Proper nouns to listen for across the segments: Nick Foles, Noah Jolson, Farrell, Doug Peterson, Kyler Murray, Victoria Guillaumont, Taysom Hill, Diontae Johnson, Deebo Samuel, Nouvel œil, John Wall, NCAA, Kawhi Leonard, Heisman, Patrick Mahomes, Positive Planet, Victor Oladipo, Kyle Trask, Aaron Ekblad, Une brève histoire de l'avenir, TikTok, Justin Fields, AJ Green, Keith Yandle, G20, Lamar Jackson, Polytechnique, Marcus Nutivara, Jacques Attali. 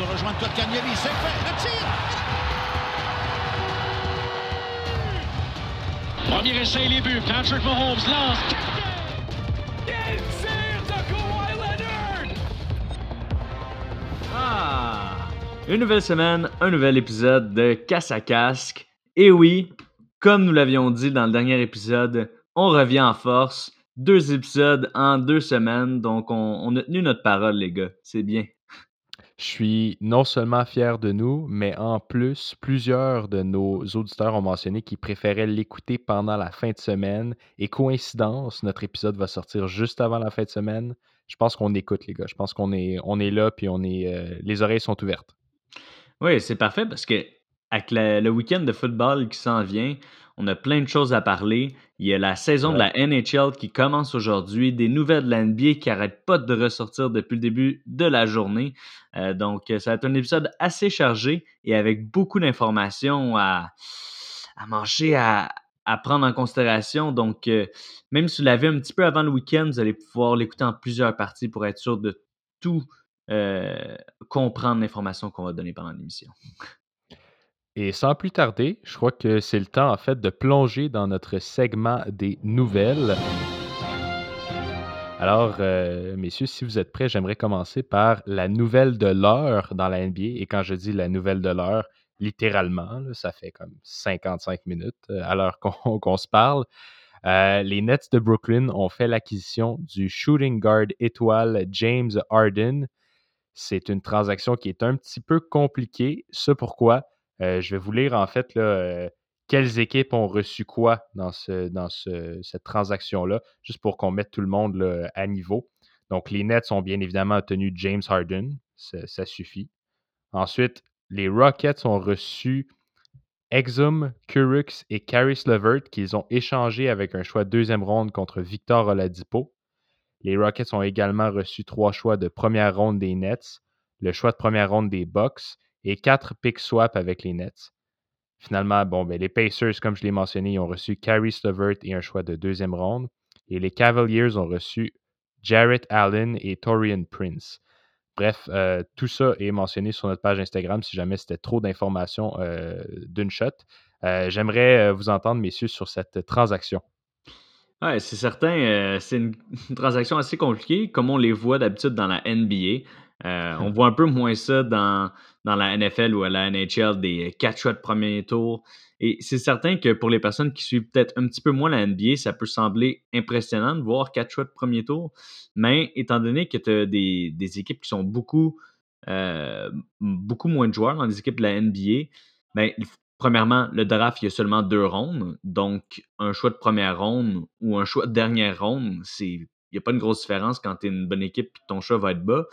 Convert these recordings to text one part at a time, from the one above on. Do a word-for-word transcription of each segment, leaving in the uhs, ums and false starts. de rejoindre Claude Kanyemi. C'est fait, le tir! Premier essai, les buts. Patrick Mahomes lance. Il tire de Kawhi Leonard! Ah! Une nouvelle semaine, un nouvel épisode de Casse à Casque. Et oui, comme nous l'avions dit dans le dernier épisode, on revient en force. Deux épisodes en deux semaines, donc on, on a tenu notre parole, les gars. C'est bien. Je suis non seulement fier de nous, mais en plus, plusieurs de nos auditeurs ont mentionné qu'ils préféraient l'écouter pendant la fin de semaine. Et coïncidence, notre épisode va sortir juste avant la fin de semaine. Je pense qu'on écoute, les gars. Je pense qu'on est, on est là, puis on est, euh, les oreilles sont ouvertes. Oui, c'est parfait parce que avec la, le week-end de football qui s'en vient, on a plein de choses à parler. Il y a la saison ouais. de la N H L qui commence aujourd'hui, des nouvelles de la N B A qui n'arrêtent pas de ressortir depuis le début de la journée. Euh, donc, ça va être un épisode assez chargé et avec beaucoup d'informations à, à manger, à, à prendre en considération. Donc, euh, même si vous l'avez un petit peu avant le week-end, vous allez pouvoir l'écouter en plusieurs parties pour être sûr de tout euh, comprendre l'information qu'on va donner pendant l'émission. Et sans plus tarder, je crois que c'est le temps en fait de plonger dans notre segment des nouvelles. Alors, euh, messieurs, si vous êtes prêts, j'aimerais commencer par la nouvelle de l'heure dans la N B A. Et quand je dis la nouvelle de l'heure, littéralement, là, ça fait comme cinquante-cinq minutes à l'heure qu'on, qu'on se parle. Euh, les Nets de Brooklyn ont fait l'acquisition du shooting guard étoile James Harden. C'est une transaction qui est un petit peu compliquée, ce pourquoi... Euh, je vais vous lire en fait là, euh, quelles équipes ont reçu quoi dans, ce, dans ce, cette transaction-là, juste pour qu'on mette tout le monde là, à niveau. Donc, les Nets ont bien évidemment obtenu James Harden, ça, ça suffit. Ensuite, les Rockets ont reçu Exum, Currux et Caris LeVert qu'ils ont échangé avec un choix de deuxième ronde contre Victor Oladipo. Les Rockets ont également reçu trois choix de première ronde des Nets, le choix de première ronde des Bucks, et quatre pick swap avec les Nets. Finalement, bon, ben, les Pacers, comme je l'ai mentionné, ils ont reçu Caris LeVert et un choix de deuxième ronde. Et les Cavaliers ont reçu Jarrett Allen et Taurean Prince. Bref, euh, tout ça est mentionné sur notre page Instagram si jamais c'était trop d'informations euh, d'une shot. Euh, j'aimerais vous entendre, messieurs, sur cette transaction. Oui, c'est certain. Euh, c'est une, une transaction assez compliquée, comme on les voit d'habitude dans la N B A. Euh, on voit un peu moins ça dans, dans la N F L ou à la N H L, des quatre choix de premier tour. Et c'est certain que pour les personnes qui suivent peut-être un petit peu moins la N B A, ça peut sembler impressionnant de voir quatre choix de premier tour. Mais étant donné que tu as des, des équipes qui sont beaucoup, euh, beaucoup moins de joueurs dans les équipes de la N B A, ben, premièrement, le draft, il y a seulement deux rondes. Donc, un choix de première ronde ou un choix de dernière ronde, c'est... il n'y a pas une grosse différence quand tu es une bonne équipe et ton choix va être bas.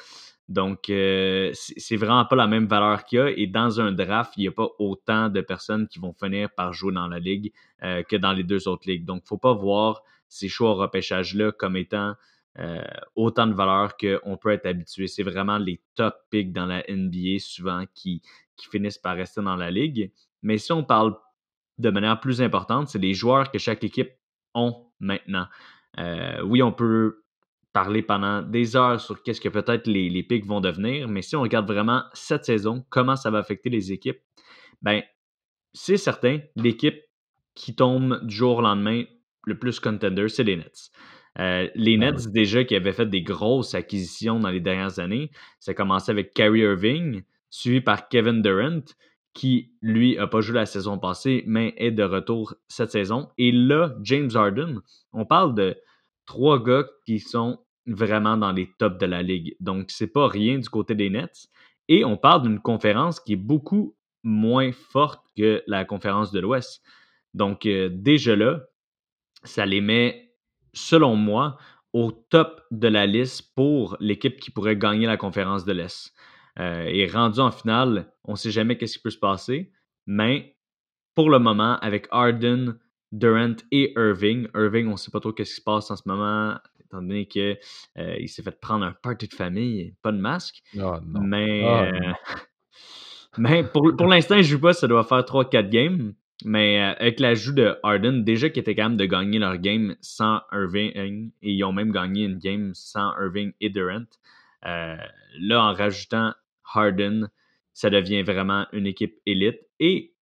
Donc, euh, c'est vraiment pas la même valeur qu'il y a. Et dans un draft, il n'y a pas autant de personnes qui vont finir par jouer dans la ligue euh, que dans les deux autres ligues. Donc, il ne faut pas voir ces choix au repêchage-là comme étant euh, autant de valeur qu'on peut être habitué. C'est vraiment les top picks dans la N B A souvent qui, qui finissent par rester dans la ligue. Mais si on parle de manière plus importante, c'est les joueurs que chaque équipe ont maintenant. Euh, oui, on peut parler pendant des heures sur qu'est-ce que peut-être les, les pics vont devenir, mais si on regarde vraiment cette saison, comment ça va affecter les équipes, ben c'est certain, l'équipe qui tombe du jour au lendemain le plus contender, c'est les Nets. Euh, les Nets, déjà, qui avaient fait des grosses acquisitions dans les dernières années, ça a commencé avec Kyrie Irving, suivi par Kevin Durant, qui, lui, n'a pas joué la saison passée, mais est de retour cette saison. Et là, James Harden, on parle de trois gars qui sont vraiment dans les tops de la ligue. Donc, c'est pas rien du côté des Nets. Et on parle d'une conférence qui est beaucoup moins forte que la conférence de l'Ouest. Donc, euh, déjà là, ça les met, selon moi, au top de la liste pour l'équipe qui pourrait gagner la conférence de l'Est. Euh, et rendu en finale, on ne sait jamais qu'est-ce qui peut se passer. Mais pour le moment, avec Harden, Durant et Irving. Irving, on ne sait pas trop qu'est-ce qui se passe en ce moment, étant donné qu'il euh, s'est fait prendre un party de famille, pas de masque. Oh, non. Mais, oh, euh, non. mais pour, pour l'instant, je ne joue pas, ça doit faire trois quatre games. Mais euh, avec l'ajout de Harden, déjà qu'ils étaient capables de gagner leur game sans Irving, et ils ont même gagné une game sans Irving et Durant. Euh, là, en rajoutant Harden, ça devient vraiment une équipe élite. Et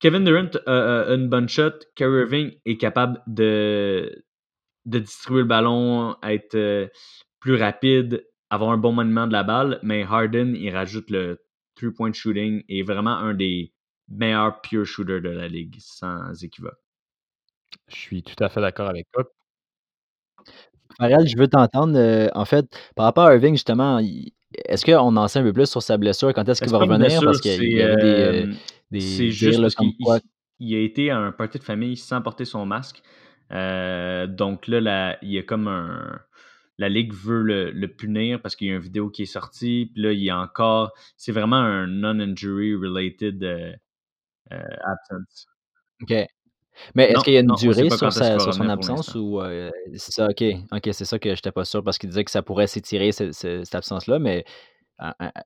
Kevin Durant a une bonne shot. Kyrie Irving est capable de, de distribuer le ballon, être plus rapide, avoir un bon maniement de la balle. Mais Harden, il rajoute le three-point shooting et est vraiment un des meilleurs pure shooters de la ligue, sans équivoque. Je suis tout à fait d'accord avec toi. Farrell, je veux t'entendre. Euh, en fait, par rapport à Irving, justement, est-ce qu'on en sait un peu plus sur sa blessure? Quand est-ce qu'il va revenir? Blessure, Parce qu'il y a des... Euh... Des c'est juste parce qu'il il a été à un party de famille sans porter son masque. Euh, donc là, la, il y a comme un... La Ligue veut le, le punir parce qu'il y a une vidéo qui est sortie. Puis là, il y a encore... C'est vraiment un non-injury related euh, euh, absence. OK. Mais est-ce non, qu'il y a une non, durée sur, sa, sur son absence? ou euh, c'est ça, OK. OK, c'est ça que je n'étais pas sûr parce qu'il disait que ça pourrait s'étirer, cette, cette absence-là, mais...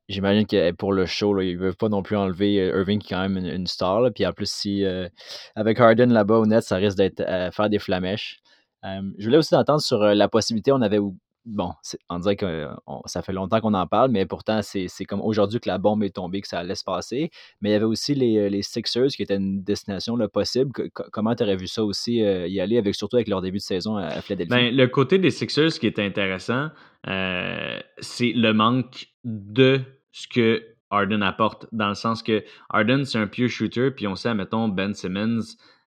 J'imagine que pour le show, là, ils ne veulent pas non plus enlever Irving, qui est quand même une, une star. Là. Puis en plus, si euh, avec Harden là-bas au net, ça risque d'être euh, faire des flamèches. Euh, je voulais aussi t'entendre sur euh, la possibilité. On avait. Bon, c'est, on dirait que euh, on, ça fait longtemps qu'on en parle, mais pourtant, c'est, c'est comme aujourd'hui que la bombe est tombée, que ça allait se passer. Mais il y avait aussi les, les Sixers qui étaient une destination là, possible. C- comment tu aurais vu ça aussi euh, y aller, avec, surtout avec leur début de saison à, à Philadelphie? Ben, le côté des Sixers qui est intéressant, euh, c'est le manque de ce que Harden apporte, dans le sens que Harden, c'est un pure shooter, puis on sait, mettons, Ben Simmons,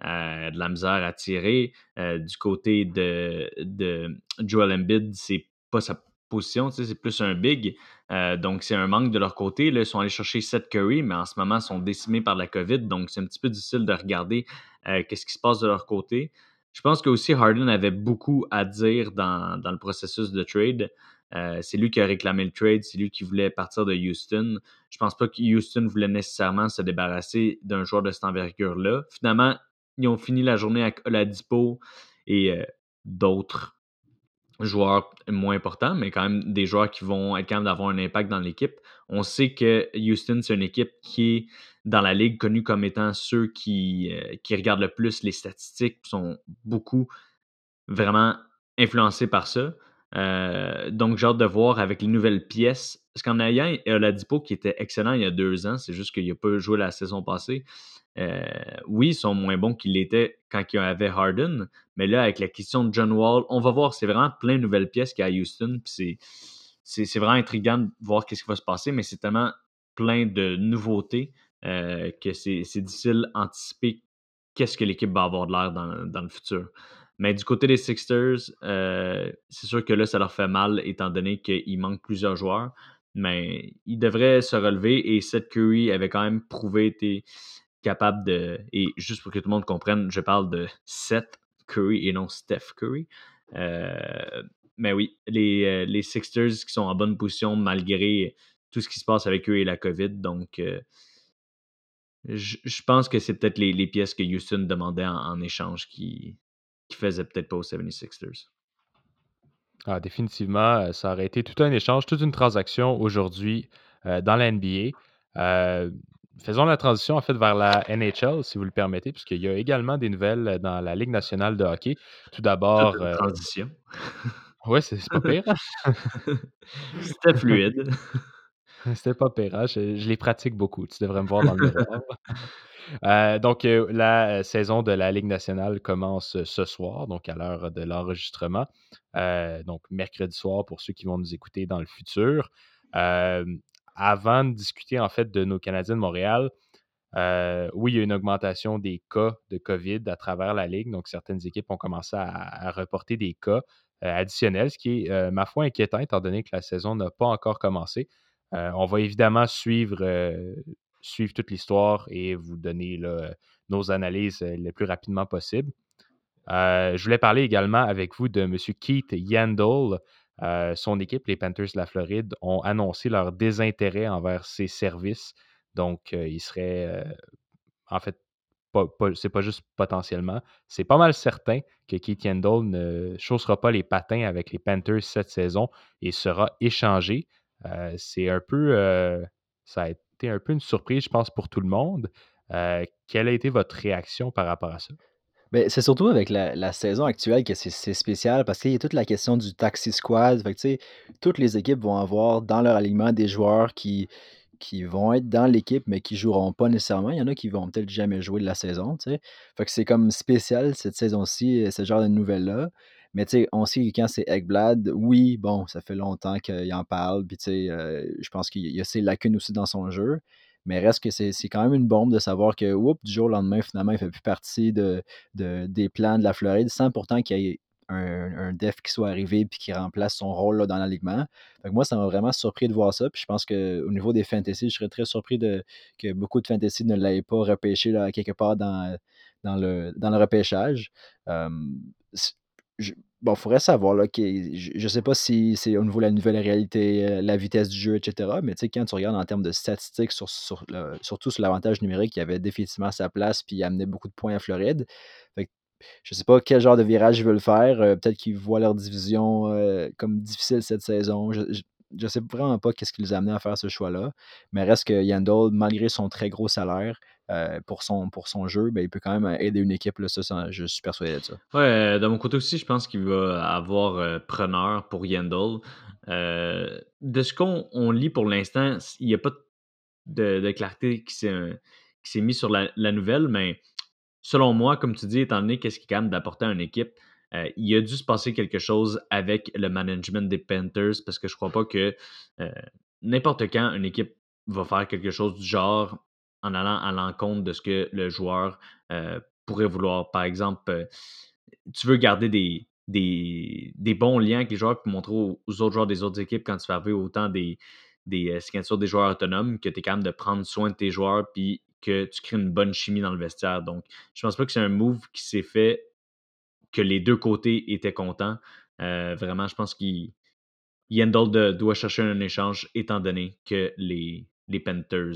euh, de la misère à tirer. Euh, du côté de, de Joel Embiid, c'est pas sa position, c'est plus un big. Euh, donc, c'est un manque de leur côté. Là, ils sont allés chercher Seth Curry, mais en ce moment, ils sont décimés par la COVID, donc c'est un petit peu difficile de regarder euh, qu'est-ce qui se passe de leur côté. Je pense que aussi Harden avait beaucoup à dire dans, dans le processus de trade. Euh, c'est lui qui a réclamé le trade, c'est lui qui voulait partir de Houston. Je pense pas que Houston voulait nécessairement se débarrasser d'un joueur de cette envergure-là. Finalement, ils ont fini la journée avec Oladipo et euh, d'autres joueurs moins importants, mais quand même des joueurs qui vont être capables d'avoir un impact dans l'équipe. On sait que Houston, c'est une équipe qui est dans la ligue connue comme étant ceux qui, euh, qui regardent le plus les statistiques, sont beaucoup vraiment influencés par ça. Euh, donc, j'ai hâte de voir avec les nouvelles pièces. Parce qu'en ayant Oladipo, qui était excellent il y a deux ans, c'est juste qu'il n'a pas joué la saison passée. Euh, oui, ils sont moins bons qu'ils l'étaient quand ils avaient Harden, mais là, avec l'acquisition de John Wall, on va voir, c'est vraiment plein de nouvelles pièces qu'il y a à Houston. Puis c'est, c'est, c'est vraiment intriguant de voir qu'est-ce qui va se passer, mais c'est tellement plein de nouveautés euh, que c'est, c'est difficile d'anticiper qu'est-ce que l'équipe va avoir de l'air dans, dans le futur. Mais du côté des Sixers, euh, c'est sûr que là, ça leur fait mal étant donné qu'il manque plusieurs joueurs, mais ils devraient se relever et Seth Curry avait quand même prouvé t'es, capable de... Et juste pour que tout le monde comprenne, je parle de Seth Curry et non Steph Curry. Euh, mais oui, les, les Sixers qui sont en bonne position malgré tout ce qui se passe avec eux et la COVID, donc euh, je, je pense que c'est peut-être les, les pièces que Houston demandait en, en échange qui... qui faisait peut-être pas aux seventy-sixers. Ah, définitivement, ça aurait été tout un échange, toute une transaction aujourd'hui euh, dans la N B A. Euh, faisons la transition en fait vers la N H L, si vous le permettez, puisqu'il y a également des nouvelles dans la Ligue nationale de hockey. Tout d'abord... Euh, transition. Oui, c'est, c'est pas pire. C'était fluide. C'était pas pire, hein? je, je les pratique beaucoup. Tu devrais me voir dans le miroir. Euh, donc, euh, la saison de la Ligue nationale commence ce soir, donc à l'heure de l'enregistrement. Euh, donc, mercredi soir pour ceux qui vont nous écouter dans le futur. Euh, avant de discuter, en fait, de nos Canadiens de Montréal, euh, oui, il y a une augmentation des cas de COVID à travers la Ligue. Donc, certaines équipes ont commencé à, à reporter des cas euh, additionnels, ce qui est, euh, ma foi, inquiétant, étant donné que la saison n'a pas encore commencé. Euh, on va évidemment suivre... Euh, suivre toute l'histoire et vous donner là, nos analyses le plus rapidement possible. Euh, je voulais parler également avec vous de M. Keith Yandle. Euh, son équipe, les Panthers de la Floride, ont annoncé leur désintérêt envers ses services. Donc, euh, il serait, euh, en fait, pas, pas, c'est pas juste potentiellement, c'est pas mal certain que Keith Yandle ne chaussera pas les patins avec les Panthers cette saison et sera échangé. Euh, c'est un peu... Euh, ça a été un peu une surprise, je pense, pour tout le monde. Euh, quelle a été votre réaction par rapport à ça? Ben, c'est surtout avec la, la saison actuelle que c'est c'est spécial parce qu'il y a toute la question du taxi squad. Fait que, tu sais, toutes les équipes vont avoir dans leur alignement des joueurs qui, qui vont être dans l'équipe mais qui joueront pas nécessairement. Il y en a qui vont peut-être jamais jouer de la saison. Tu sais. Fait que c'est comme spécial cette saison-ci, euh, ce genre de nouvelles-là. Mais tu sais, on sait que quand c'est Ekblad, oui, bon, ça fait longtemps qu'il en parle. Puis tu sais, euh, je pense qu'il y a ses lacunes aussi dans son jeu. Mais reste que c'est c'est quand même une bombe de savoir que whoop, du jour au lendemain, finalement, il ne fait plus partie de, de- des plans de la Floride sans pourtant qu'il y ait un, un def qui soit arrivé puis qui remplace son rôle là, dans l'alignement. Fait que moi, ça m'a vraiment surpris de voir ça. Puis je pense qu'au niveau des fantasy, je serais très surpris de, que beaucoup de fantasy ne l'aient pas repêché là, quelque part dans, dans, le, dans le repêchage. Euh, c- je- Bon, il faudrait savoir, là, que- je je sais pas si c'est au niveau de la nouvelle réalité, euh, la vitesse du jeu, et cetera. Mais tu sais, quand tu regardes en termes de statistiques, sur, sur le- surtout sur l'avantage numérique, il avait définitivement sa place puis il amenait beaucoup de points à Floride. Fait que je sais pas quel genre de virage ils veulent faire. Euh, peut-être qu'ils voient leur division euh, comme difficile cette saison. Je, je, je sais vraiment pas qu'est-ce qui les a amenés à faire ce choix-là. Mais reste que Yandle, malgré son très gros salaire, euh, pour, son, pour son jeu, ben, il peut quand même aider une équipe. Là, ça, ça, je suis persuadé de ça. Ouais, euh, de mon côté aussi, je pense qu'il va avoir euh, preneur pour Yandle. Euh, de ce qu'on on lit pour l'instant, il n'y a pas de, de clarté qui s'est, euh, qui s'est mis sur la, la nouvelle, mais selon moi, comme tu dis, étant donné qu'est-ce qu'il est capable d'apporter à une équipe, euh, il a dû se passer quelque chose avec le management des Panthers parce que je crois pas que euh, n'importe quand une équipe va faire quelque chose du genre en allant à l'encontre de ce que le joueur euh, pourrait vouloir. Par exemple, euh, tu veux garder des, des, des bons liens avec les joueurs pour montrer aux, aux autres joueurs des autres équipes quand tu vas arriver autant des, des euh, signatures des joueurs autonomes que tu es capable de prendre soin de tes joueurs puis que tu crées une bonne chimie dans le vestiaire. Donc, je pense pas que c'est un move qui s'est fait que les deux côtés étaient contents. Euh, vraiment, je pense qu'il Yandle de- doit chercher un échange étant donné que les, les Panthers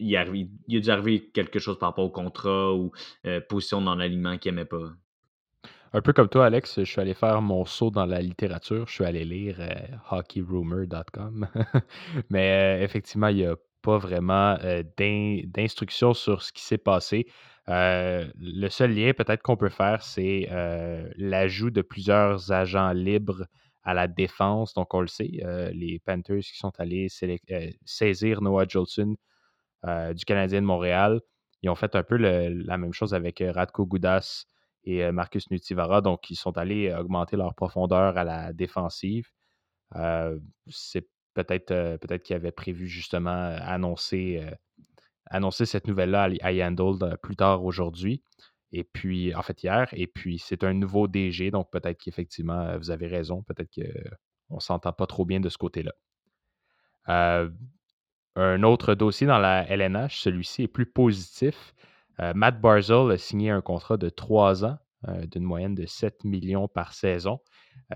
il, arrive- il a dû arriver quelque chose par rapport au contrat ou euh, position dans l'alignement qu'il n'aimait pas. Un peu comme toi, Alex, je suis allé faire mon saut dans la littérature. Je suis allé lire euh, hockey rumor dot com. Mais euh, effectivement, il n'y a pas vraiment euh, d'in- d'instructions sur ce qui s'est passé. Euh, le seul lien peut-être qu'on peut faire, c'est euh, l'ajout de plusieurs agents libres à la défense. Donc, on le sait, euh, les Panthers qui sont allés sélec- euh, saisir Noah Jolson euh, du Canadien de Montréal. Ils ont fait un peu le- la même chose avec euh, Radko Gudas et euh, Marcus Nutivara. Donc, ils sont allés euh, augmenter leur profondeur à la défensive. Euh, c'est peut-être euh, peut-être qu'ils avaient prévu justement euh, annoncer, euh, annoncer cette nouvelle-là à, à Yandle euh, plus tard aujourd'hui. Et puis, en fait, hier. Et puis, c'est un nouveau D G. Donc, peut-être qu'effectivement, euh, vous avez raison. Peut-être qu'on ne s'entend pas trop bien de ce côté-là. Euh, Un autre dossier dans la L N H, celui-ci est plus positif. Euh, Matt Barzal a signé un contrat de trois ans euh, d'une moyenne de sept millions par saison.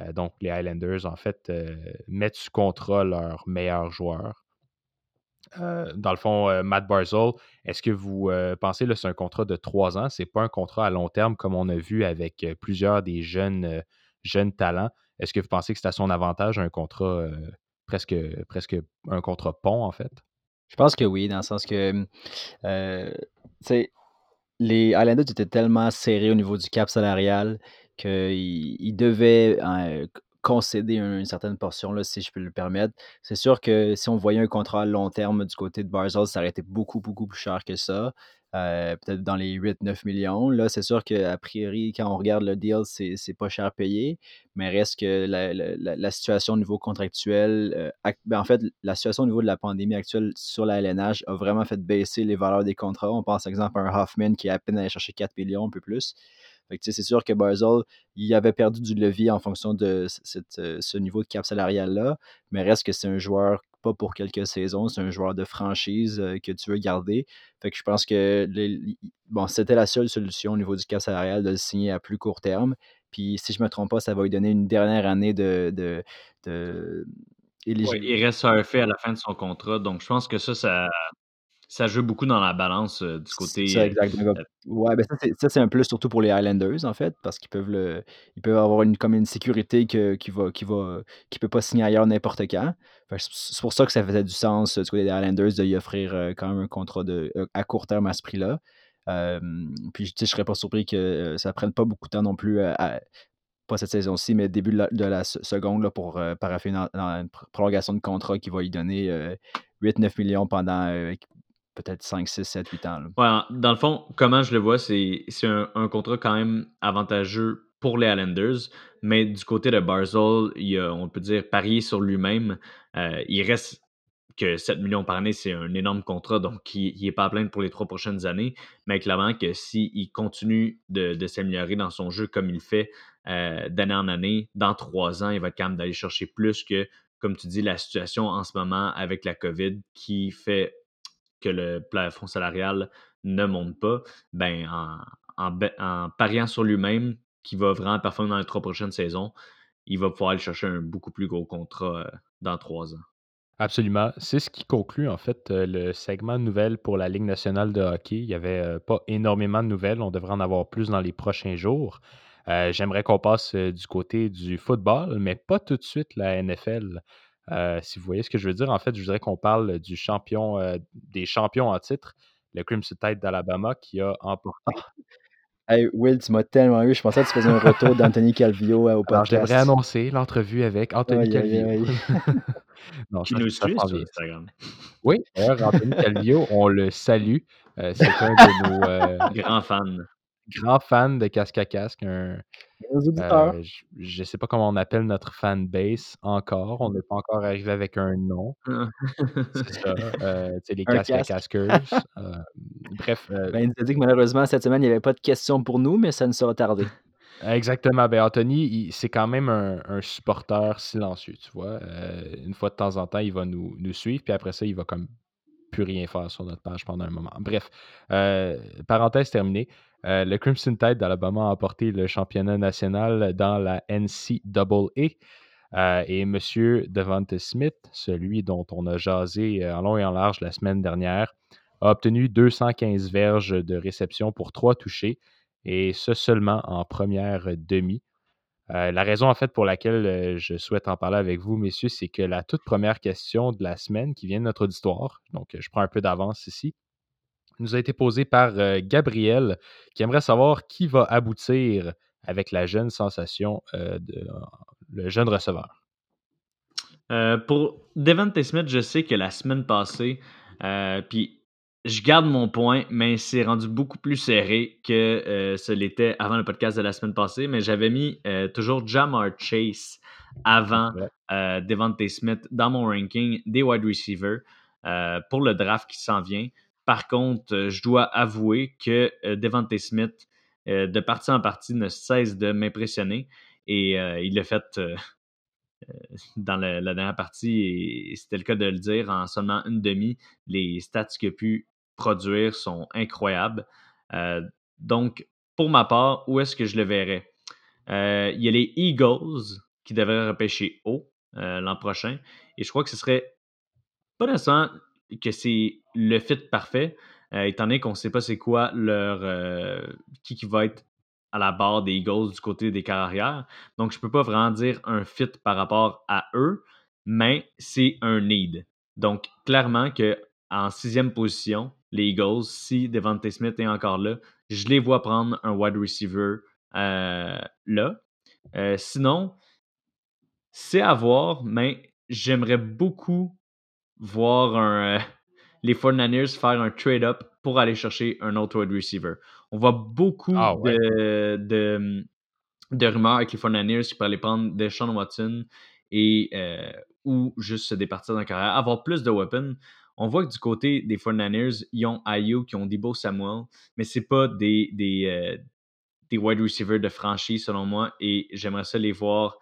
Euh, donc, les Highlanders, en fait, euh, mettent sous contrat leurs meilleurs joueurs. Euh, dans le fond, euh, Matt Barzal, est-ce que vous euh, pensez que c'est un contrat de trois ans? Ce n'est pas un contrat à long terme comme on a vu avec euh, plusieurs des jeunes, euh, jeunes talents. Est-ce que vous pensez que c'est à son avantage un contrat euh, presque, presque un contrat pont, en fait? Je pense que oui, dans le sens que euh, tu sais, les Highlanders étaient tellement serrés au niveau du cap salarial qu'ils ils devaient euh, concéder une certaine portion, là, si je peux le permettre. C'est sûr que si on voyait un contrat à long terme du côté de Barzal, ça aurait été beaucoup, beaucoup plus cher que ça. Euh, peut-être dans les huit neuf millions. Là, c'est sûr qu'à priori, quand on regarde le deal, c'est, c'est pas cher payé, mais reste que la, la- la- la situation au niveau contractuel, euh, ac- ben, en fait, la situation au niveau de la pandémie actuelle sur la L N H a vraiment fait baisser les valeurs des contrats. On pense, par exemple, à un Hoffman qui est à peine allé chercher quatre millions, un peu plus. Fait que, tu sais, c'est sûr que Barzal, il avait perdu du levier en fonction de c- cette, euh, ce niveau de cap salarial-là, mais reste que c'est un joueur pas pour quelques saisons, c'est un joueur de franchise euh, que tu veux garder. Fait que je pense que les- bon, c'était la seule solution au niveau du cap salarial de le signer à plus court terme. Puis si je me trompe pas, ça va lui donner une dernière année de, de, de Ouais, éligibilité. il reste un fait à la fin de son contrat. Donc, je pense que ça, ça, ça joue beaucoup dans la balance euh, du C'est côté. ça, euh, exactement. euh, Ouais, ben ça, c'est ça, c'est un plus surtout pour les Highlanders, en fait, parce qu'ils peuvent le, ils peuvent avoir une, comme une sécurité que, qui va, qui va, qui peut pas signer ailleurs n'importe quand. Fait que C'est c'est pour ça que ça faisait du sens euh, du côté des Highlanders de lui offrir euh, quand même un contrat de, euh, à court terme à ce prix-là. Euh, puis je ne serais pas surpris que ça ne prenne pas beaucoup de temps non plus, à, à, pas cette saison-ci, mais début de la, de la seconde là, pour euh, paraffer une, une prolongation de contrat qui va lui donner euh, huit neuf millions pendant euh, peut-être cinq, six, sept, huit ans. Là. Ouais, dans le fond, comment je le vois, c'est, c'est un, un contrat quand même avantageux pour les Islanders, mais du côté de Barzal, il a, on peut dire, parié sur lui-même. Euh, il reste que sept millions par année, c'est un énorme contrat, donc il n'est pas à plaindre pour les trois prochaines années, mais clairement que s'il continue de, de s'améliorer dans son jeu comme il le fait euh, d'année en année, dans trois ans, il va être capable d'aller chercher plus que, comme tu dis, la situation en ce moment avec la COVID qui fait que le plafond salarial ne monte pas. Ben, en, en, en pariant sur lui-même, qui va vraiment performer dans les trois prochaines saisons, il va pouvoir aller chercher un beaucoup plus gros contrat dans trois ans. Absolument. C'est ce qui conclut en fait le segment nouvelles pour la Ligue nationale de hockey. Il n'y avait pas énormément de nouvelles. On devrait en avoir plus dans les prochains jours. Euh, j'aimerais qu'on passe du côté du football, mais pas tout de suite la N F L. Euh, si vous voyez ce que je veux dire, en fait, je voudrais qu'on parle du champion, euh, des champions en titre, le Crimson Tide d'Alabama qui a emporté... Hey, Will, tu m'as tellement eu. Je pensais que tu faisais un retour d'Anthony Calvillo au podcast. Alors, j'aimerais annoncer l'entrevue avec Anthony oui, Calvillo. Oui, oui. non, Qui nous suit sur Instagram. Oui, d'ailleurs, Anthony Calvillo, on le salue. Euh, c'est un de nos... Euh, grands fans. Grands fans de Casque à Casque. Un, euh, je ne sais pas comment on appelle notre fanbase encore. On n'est pas encore arrivé avec un nom. C'est ça. Euh, les Casque à Casqueurs. Euh, bref. Euh, ben, il nous a dit que malheureusement, cette semaine, il n'y avait pas de questions pour nous, mais ça nous sera tardé. Exactement. Ben, Anthony, il, c'est quand même un, un supporter silencieux, tu vois. Euh, une fois de temps en temps, il va nous, nous suivre, puis après ça, il va comme plus rien faire sur notre page pendant un moment. Bref, euh, parenthèse terminée. Euh, le Crimson Tide d'Alabama a emporté le championnat national dans la N C A A euh, et M. DeVonta Smith, celui dont on a jasé en long et en large la semaine dernière, a obtenu deux cent quinze verges de réception pour trois touchés et ce seulement en première demi. Euh, la raison en fait pour laquelle je souhaite en parler avec vous, messieurs, c'est que la toute première question de la semaine qui vient de notre auditoire, donc je prends un peu d'avance ici, nous a été posé par euh, Gabriel, qui aimerait savoir qui va aboutir avec la jeune sensation, euh, de, euh, le jeune receveur. Euh, pour Devonta Smith, je sais que la semaine passée, euh, puis je garde mon point, mais c'est rendu beaucoup plus serré que euh, ce l'était avant le podcast de la semaine passée, mais j'avais mis euh, toujours Ja'Marr Chase avant euh, Devonta Smith dans mon ranking des wide receivers euh, pour le draft qui s'en vient. Par contre, je dois avouer que Devonta Smith, euh, de partie en partie, ne cesse de m'impressionner. Et euh, il l'a fait euh, dans la, la dernière partie, et c'était le cas de le dire, en seulement une demi. Les stats qu'il a pu produire sont incroyables. Euh, donc, pour ma part, où est-ce que je le verrais? Euh, il y a les Eagles qui devraient repêcher haut euh, l'an prochain. Et je crois que ce serait pas nécessairement que c'est le fit parfait, euh, étant donné qu'on ne sait pas c'est quoi leur euh, qui, qui va être à la barre des Eagles du côté des carrières. Donc, je ne peux pas vraiment dire un fit par rapport à eux, mais c'est un need. Donc, clairement qu'en sixième position, les Eagles, si Devonta Smith est encore là, je les vois prendre un wide receiver euh, là. Euh, sinon, c'est à voir, mais j'aimerais beaucoup voir un, euh, les forty-niners faire un trade-up pour aller chercher un autre wide receiver. On voit beaucoup ah, ouais. de, de, de rumeurs avec les forty-niners qui pourraient aller prendre Deshaun Watson et euh, ou juste se départir dans la carrière, avoir plus de weapons. On voit que du côté des forty-niners, ils ont Ayo, qui ont Deebo Samuel, mais c'est pas des, des, euh, des wide receivers de franchise selon moi, et j'aimerais ça les voir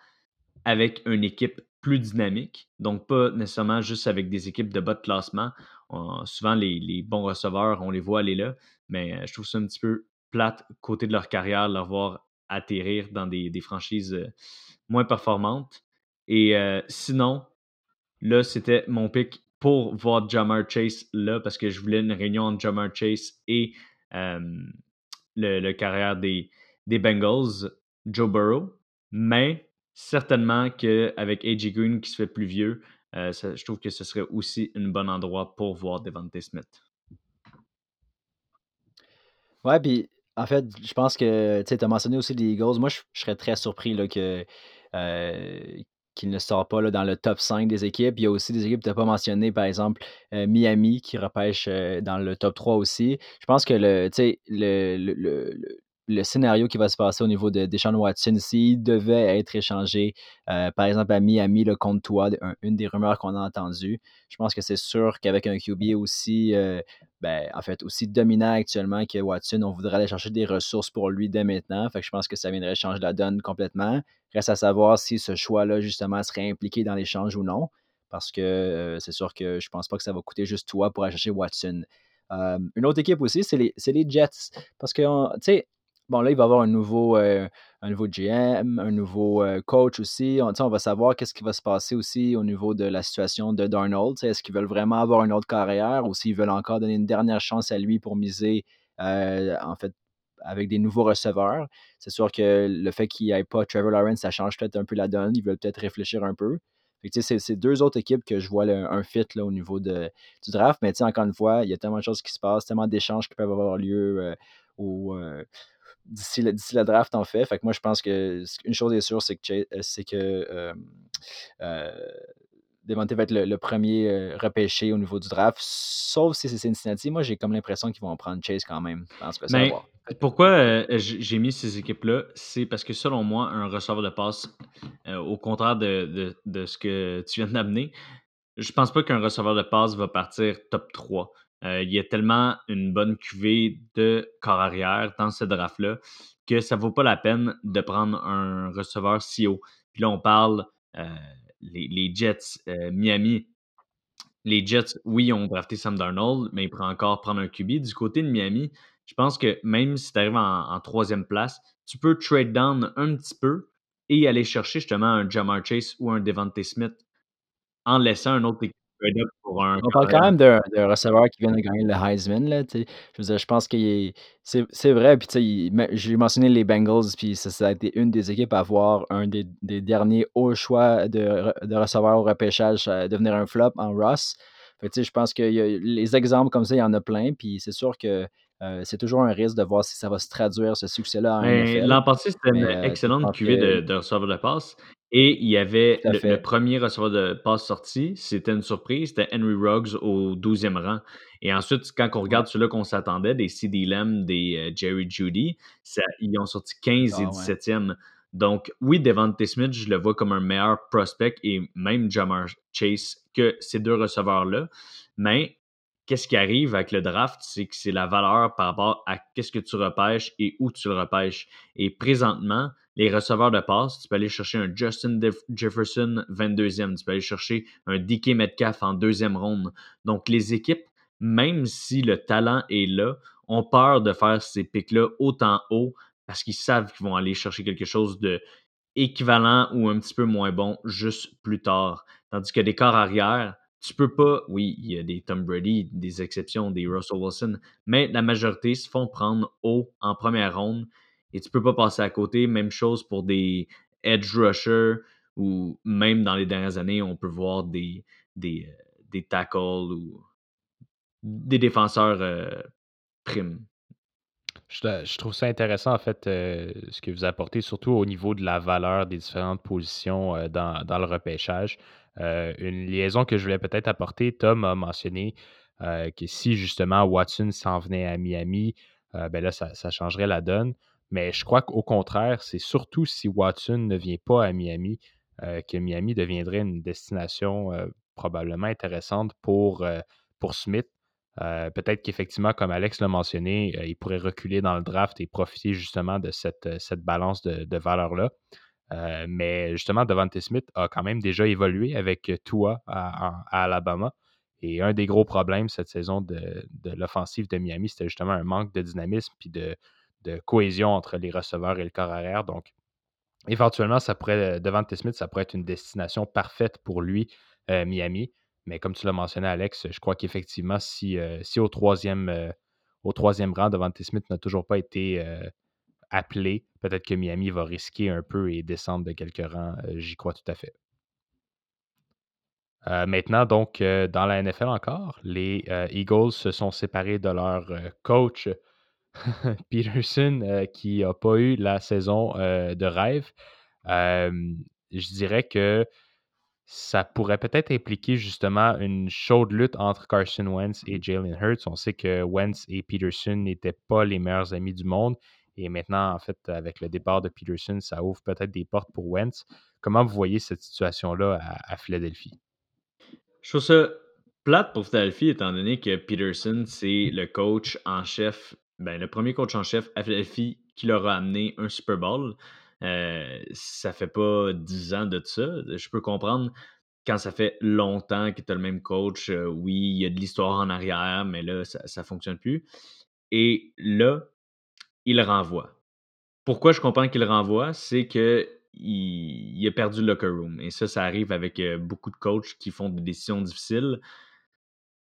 avec une équipe plus dynamique, donc pas nécessairement juste avec des équipes de bas de classement. On, souvent, les, les bons receveurs, on les voit aller là, mais je trouve ça un petit peu plate côté de leur carrière, de leur voir atterrir dans des, des franchises moins performantes. Et euh, sinon, là, c'était mon pick pour voir Ja'Marr Chase là, parce que je voulais une réunion entre Ja'Marr Chase et euh, le, le carrière des, des Bengals, Joe Burrow, mais certainement qu'avec A J Green qui se fait plus vieux, euh, ça, je trouve que ce serait aussi un bon endroit pour voir Devonta Smith. Ouais, puis en fait, je pense que tu as mentionné aussi les Eagles. Moi, je, je serais très surpris là, que, euh, qu'il ne sort pas là, dans le top cinq des équipes. Il y a aussi des équipes que tu n'as pas mentionnées, par exemple euh, Miami qui repêche euh, dans le top trois aussi. Je pense que le, le, le, le, le scénario qui va se passer au niveau de Deshaun Watson, s'il devait être échangé, euh, par exemple à Miami là, contre toi, un, une des rumeurs qu'on a entendues, je pense que c'est sûr qu'avec un Q B aussi... Euh, Ben, en fait, aussi dominant actuellement que Watson, on voudrait aller chercher des ressources pour lui dès maintenant. Fait que je pense que ça viendrait changer la donne complètement. Reste à savoir si ce choix-là, justement, serait impliqué dans l'échange ou non. Parce que euh, c'est sûr que je pense pas que ça va coûter juste toi pour aller chercher Watson. Euh, une autre équipe aussi, c'est les, c'est les Jets. Parce que, tu sais, bon, là, il va y avoir un nouveau, euh, un nouveau G M, un nouveau euh, coach aussi. On, on va savoir qu'est-ce qui va se passer aussi au niveau de la situation de Darnold. Est-ce qu'ils veulent vraiment avoir une autre carrière ou s'ils veulent encore donner une dernière chance à lui pour miser, euh, en fait, avec des nouveaux receveurs? C'est sûr que le fait qu'il n'y ait pas Trevor Lawrence, ça change peut-être un peu la donne. Ils veulent peut-être réfléchir un peu. Fait que, c'est, c'est deux autres équipes que je vois là, un fit là, au niveau de, du draft. Mais encore une fois, il y a tellement de choses qui se passent, tellement d'échanges qui peuvent avoir lieu euh, au... Euh, D'ici la, d'ici la draft, en fait. Fait que moi, je pense que une chose est sûre, c'est que, c'est que euh, euh, Devontae va être le, le premier euh, repêché au niveau du draft, sauf si c'est Cincinnati. Moi, j'ai comme l'impression qu'ils vont prendre Chase quand même. Je pense que ça va voir. Pourquoi euh, j'ai mis ces équipes-là? C'est parce que, selon moi, un receveur de passe, euh, au contraire de, de, de ce que tu viens d'amener, je pense pas qu'un receveur de passe va partir top trois. Euh, il y a tellement une bonne cuvée de corps arrière dans ce draft-là que ça ne vaut pas la peine de prendre un receveur si haut. Puis là, on parle euh, les, les Jets, euh, Miami. Les Jets, oui, ont drafté Sam Darnold, mais ils pourraient encore prendre un Q B. Du côté de Miami, je pense que même si tu arrives en, en troisième place, tu peux trade down un petit peu et aller chercher justement un Ja'Marr Chase ou un DeVonta Smith en laissant un autre équipe. Pour un... On parle quand même d'un receveur qui vient de gagner le Heisman. Là, je, veux dire, je pense que est... c'est, c'est vrai. Puis, j'ai mentionné les Bengals, puis ça, ça a été une des équipes à avoir un des, des derniers hauts choix de, de receveur au repêchage à devenir un flop en Ross. Fait que, je pense que y a, les exemples comme ça, il y en a plein. Puis c'est sûr que euh, c'est toujours un risque de voir si ça va se traduire, ce succès-là. En N F L. L'an passé, c'était une euh, excellente cuvée que... de, de receveur de passe. Et il y avait le, le premier receveur de passe sorti, c'était une surprise, c'était Henry Ruggs au douzième rang. Et ensuite, quand on regarde ceux-là qu'on s'attendait, des CeeDee Lamb, des euh, Jerry Jeudy, ça, ils ont sorti quinze ah, et dix-septième. Ouais. Donc oui, Devontae Smith, je le vois comme un meilleur prospect et même Ja'Marr Chase que ces deux receveurs-là. Mais qu'est-ce qui arrive avec le draft, c'est que c'est la valeur par rapport à qu'est-ce que tu repêches et où tu le repêches. Et présentement, les receveurs de passe, tu peux aller chercher un Justin Jefferson vingt-deuxième, tu peux aller chercher un D K Metcalf en deuxième ronde. Donc les équipes, même si le talent est là, ont peur de faire ces pics-là autant haut parce qu'ils savent qu'ils vont aller chercher quelque chose d'équivalent ou un petit peu moins bon juste plus tard. Tandis que des corps arrière, tu peux pas, oui, il y a des Tom Brady, des exceptions, des Russell Wilson, mais la majorité se font prendre haut en première ronde. Et tu ne peux pas passer à côté. Même chose pour des edge rushers ou même dans les dernières années, on peut voir des, des, des tackles ou des défenseurs euh, primes. Je, je trouve ça intéressant, en fait, euh, ce que vous apportez, surtout au niveau de la valeur des différentes positions euh, dans, dans le repêchage. Euh, une liaison que je voulais peut-être apporter, Tom a mentionné euh, que si justement Watson s'en venait à Miami, euh, ben là, ça, ça changerait la donne. Mais je crois qu'au contraire, c'est surtout si Watson ne vient pas à Miami euh, que Miami deviendrait une destination euh, probablement intéressante pour, euh, pour Smith. Euh, peut-être qu'effectivement, comme Alex l'a mentionné, euh, il pourrait reculer dans le draft et profiter justement de cette, cette balance de, de valeur-là. Euh, mais justement, Devontae Smith a quand même déjà évolué avec Tua à, à Alabama. Et un des gros problèmes cette saison de, de l'offensive de Miami, c'était justement un manque de dynamisme puis de... de cohésion entre les receveurs et le corps arrière. Donc, éventuellement, ça pourrait, Devontae Smith, ça pourrait être une destination parfaite pour lui, euh, Miami. Mais comme tu l'as mentionné, Alex, je crois qu'effectivement, si, euh, si au, troisième, euh, au troisième rang, Devontae Smith n'a toujours pas été euh, appelé, peut-être que Miami va risquer un peu et descendre de quelques rangs. Euh, j'y crois tout à fait. Euh, maintenant, donc, euh, dans la N F L encore, les euh, Eagles se sont séparés de leur euh, coach Peterson euh, qui n'a pas eu la saison euh, de rêve. Euh, je dirais que ça pourrait peut-être impliquer justement une chaude lutte entre Carson Wentz et Jalen Hurts. On sait que Wentz et Peterson n'étaient pas les meilleurs amis du monde. Et maintenant, en fait, avec le départ de Peterson, ça ouvre peut-être des portes pour Wentz. Comment vous voyez cette situation-là à, à Philadelphie? Je trouve ça plate pour Philadelphie, étant donné que Peterson, c'est le coach en chef, ben, le premier coach en chef à Philadelphie qui leur a amené un Super Bowl. Euh, ça fait pas dix ans de ça. Je peux comprendre quand ça fait longtemps que tu as le même coach. Euh, oui, il y a de l'histoire en arrière, mais là, ça ne fonctionne plus. Et là, il renvoie. Pourquoi je comprends qu'il renvoie, c'est que il, il a perdu le locker room. Et ça, ça arrive avec beaucoup de coachs qui font des décisions difficiles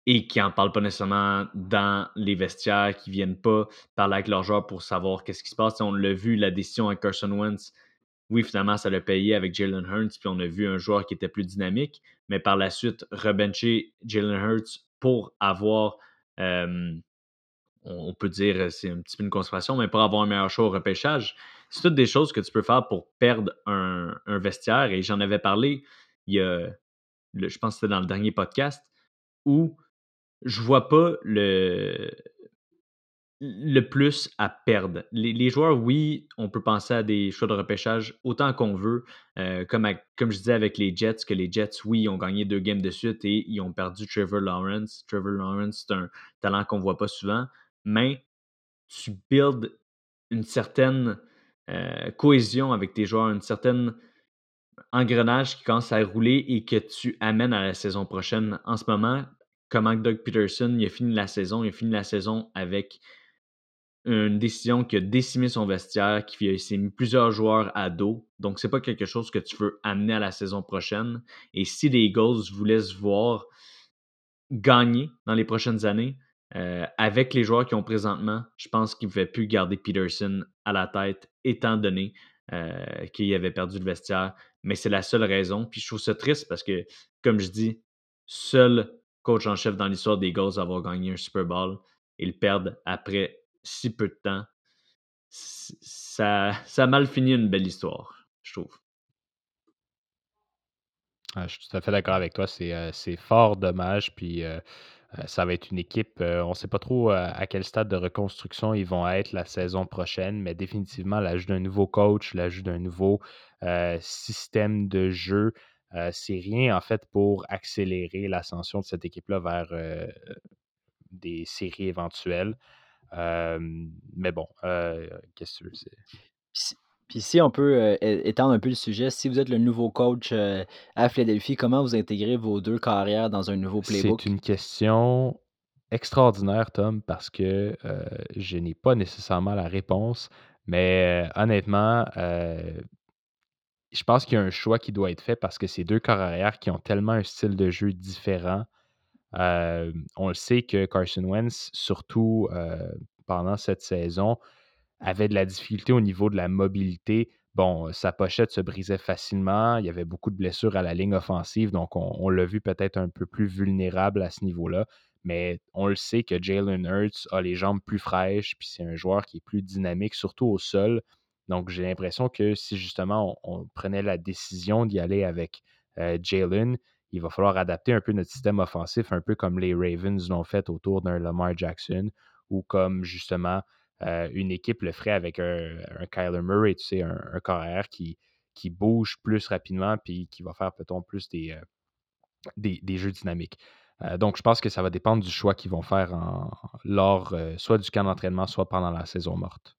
et qui n'en parlent pas nécessairement dans les vestiaires, qui ne viennent pas parler avec leurs joueurs pour savoir qu'est-ce qui se passe. Si on l'a vu, la décision à Carson Wentz, oui, finalement, ça l'a payé avec Jalen Hurts, puis on a vu un joueur qui était plus dynamique, mais par la suite, rebencher Jalen Hurts pour avoir... Euh, on peut dire, c'est un petit peu une conspiration, mais pour avoir un meilleur choix au repêchage, c'est toutes des choses que tu peux faire pour perdre un, un vestiaire. Et j'en avais parlé, il y a, le, je pense que c'était dans le dernier podcast, où je ne vois pas le, le plus à perdre. Les, les joueurs, oui, on peut penser à des choix de repêchage autant qu'on veut. Euh, comme, à, comme je disais avec les Jets, que les Jets, oui, ils ont gagné deux games de suite et ils ont perdu Trevor Lawrence. Trevor Lawrence, c'est un talent qu'on ne voit pas souvent. Mais tu builds une certaine euh, cohésion avec tes joueurs, une certaine engrenage qui commence à rouler et que tu amènes à la saison prochaine. En ce moment, comment Doug Peterson il a fini la saison, il a fini la saison avec une décision qui a décimé son vestiaire, qui s'est mis plusieurs joueurs à dos. Donc, ce n'est pas quelque chose que tu veux amener à la saison prochaine. Et si les Eagles vous laissent voir gagner dans les prochaines années, Euh, avec les joueurs qu'ils ont présentement, je pense qu'ils ne pouvaient plus garder Peterson à la tête, étant donné euh, qu'il avait perdu le vestiaire. Mais c'est la seule raison. Puis je trouve ça triste parce que, comme je dis, seul coach en chef dans l'histoire des Eagles à avoir gagné un Super Bowl et le perdre après si peu de temps, ça, ça a mal fini une belle histoire, je trouve. Ah, je suis tout à fait d'accord avec toi. C'est, euh, c'est fort dommage. Puis... Euh... Ça va être une équipe, euh, on ne sait pas trop euh, à quel stade de reconstruction ils vont être la saison prochaine, mais définitivement l'ajout d'un nouveau coach, l'ajout d'un nouveau euh, système de jeu, euh, c'est rien en fait pour accélérer l'ascension de cette équipe-là vers euh, des séries éventuelles. Euh, mais bon, euh, qu'est-ce que c'est? Puis si on peut euh, étendre un peu le sujet, si vous êtes le nouveau coach euh, à Philadelphie, comment vous intégrez vos deux carrières dans un nouveau playbook? C'est une question extraordinaire, Tom, parce que euh, je n'ai pas nécessairement la réponse. Mais euh, honnêtement, euh, je pense qu'il y a un choix qui doit être fait parce que ces deux carrières qui ont tellement un style de jeu différent, euh, on le sait que Carson Wentz, surtout euh, pendant cette saison, avait de la difficulté au niveau de la mobilité. Bon, sa pochette se brisait facilement. Il y avait beaucoup de blessures à la ligne offensive, donc on, on l'a vu peut-être un peu plus vulnérable à ce niveau-là. Mais on le sait que Jalen Hurts a les jambes plus fraîches, puis c'est un joueur qui est plus dynamique, surtout au sol. Donc j'ai l'impression que si justement on, on prenait la décision d'y aller avec euh, Jalen, il va falloir adapter un peu notre système offensif, un peu comme les Ravens l'ont fait autour d'un Lamar Jackson, ou comme justement... Euh, une équipe le ferait avec un, un Kyler Murray, tu sais, un, un carrière qui, qui bouge plus rapidement puis qui va faire peut-être plus des, euh, des, des jeux dynamiques. Euh, donc, je pense que ça va dépendre du choix qu'ils vont faire en, lors euh, soit du camp d'entraînement, soit pendant la saison morte.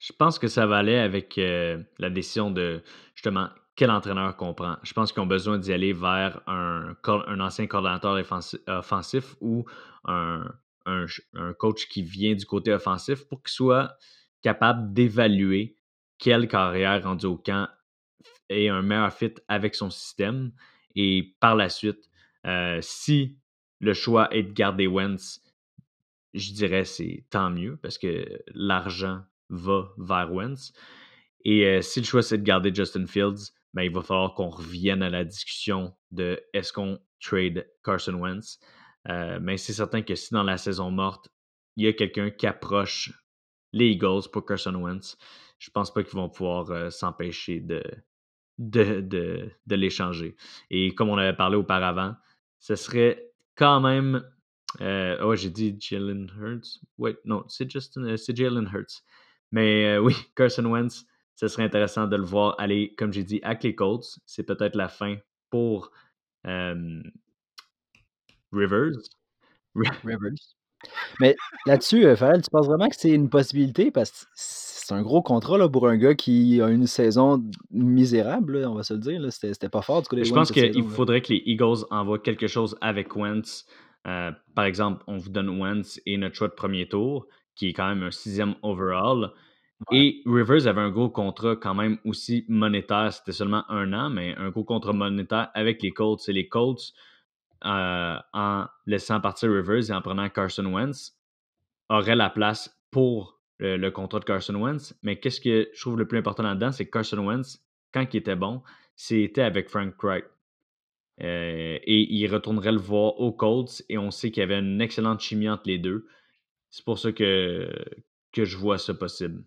Je pense que ça va aller avec euh, la décision de, justement, quel entraîneur qu'on prend. Je pense qu'ils ont besoin d'y aller vers un, un ancien coordonnateur offensif ou un... Un, un coach qui vient du côté offensif pour qu'il soit capable d'évaluer quelle carrière rendue au camp est un meilleur fit avec son système. Et par la suite, euh, si le choix est de garder Wentz, je dirais c'est tant mieux parce que l'argent va vers Wentz. Et euh, si le choix c'est de garder Justin Fields, ben, il va falloir qu'on revienne à la discussion de est-ce qu'on trade Carson Wentz. Euh, mais c'est certain que si dans la saison morte, il y a quelqu'un qui approche les Eagles pour Carson Wentz. Je pense pas qu'ils vont pouvoir euh, s'empêcher de, de, de, de l'échanger. Et comme on avait parlé auparavant, ce serait quand même... Euh, oh, j'ai dit Jalen Hurts. Wait, non, c'est, Justin, euh, c'est Jalen Hurts. Mais euh, oui, Carson Wentz, ce serait intéressant de le voir aller, comme j'ai dit, avec les Colts. C'est peut-être la fin pour euh, Rivers. Rivers. Mais là-dessus, euh, Farrell, tu penses vraiment que c'est une possibilité? Parce que c'est un gros contrat là, pour un gars qui a une saison misérable, là, on va se le dire. Là. C'était, c'était pas fort du coup. Je pense qu'il faudrait que les Eagles envoient quelque chose avec Wentz. Euh, par exemple, on vous donne Wentz et notre choix de premier tour, qui est quand même un sixième overall. Ouais. Et Rivers avait un gros contrat quand même aussi monétaire. C'était seulement un an, mais un gros contrat monétaire avec les Colts. Et les Colts, euh, en laissant partir Rivers et en prenant Carson Wentz, auraient la place pour euh, le contrat de Carson Wentz. Mais qu'est-ce que je trouve le plus important là-dedans, c'est que Carson Wentz, quand il était bon, c'était avec Frank Wright. Euh, et il retournerait le voir aux Colts et on sait qu'il y avait une excellente chimie entre les deux. C'est pour ça que, que je vois ça possible.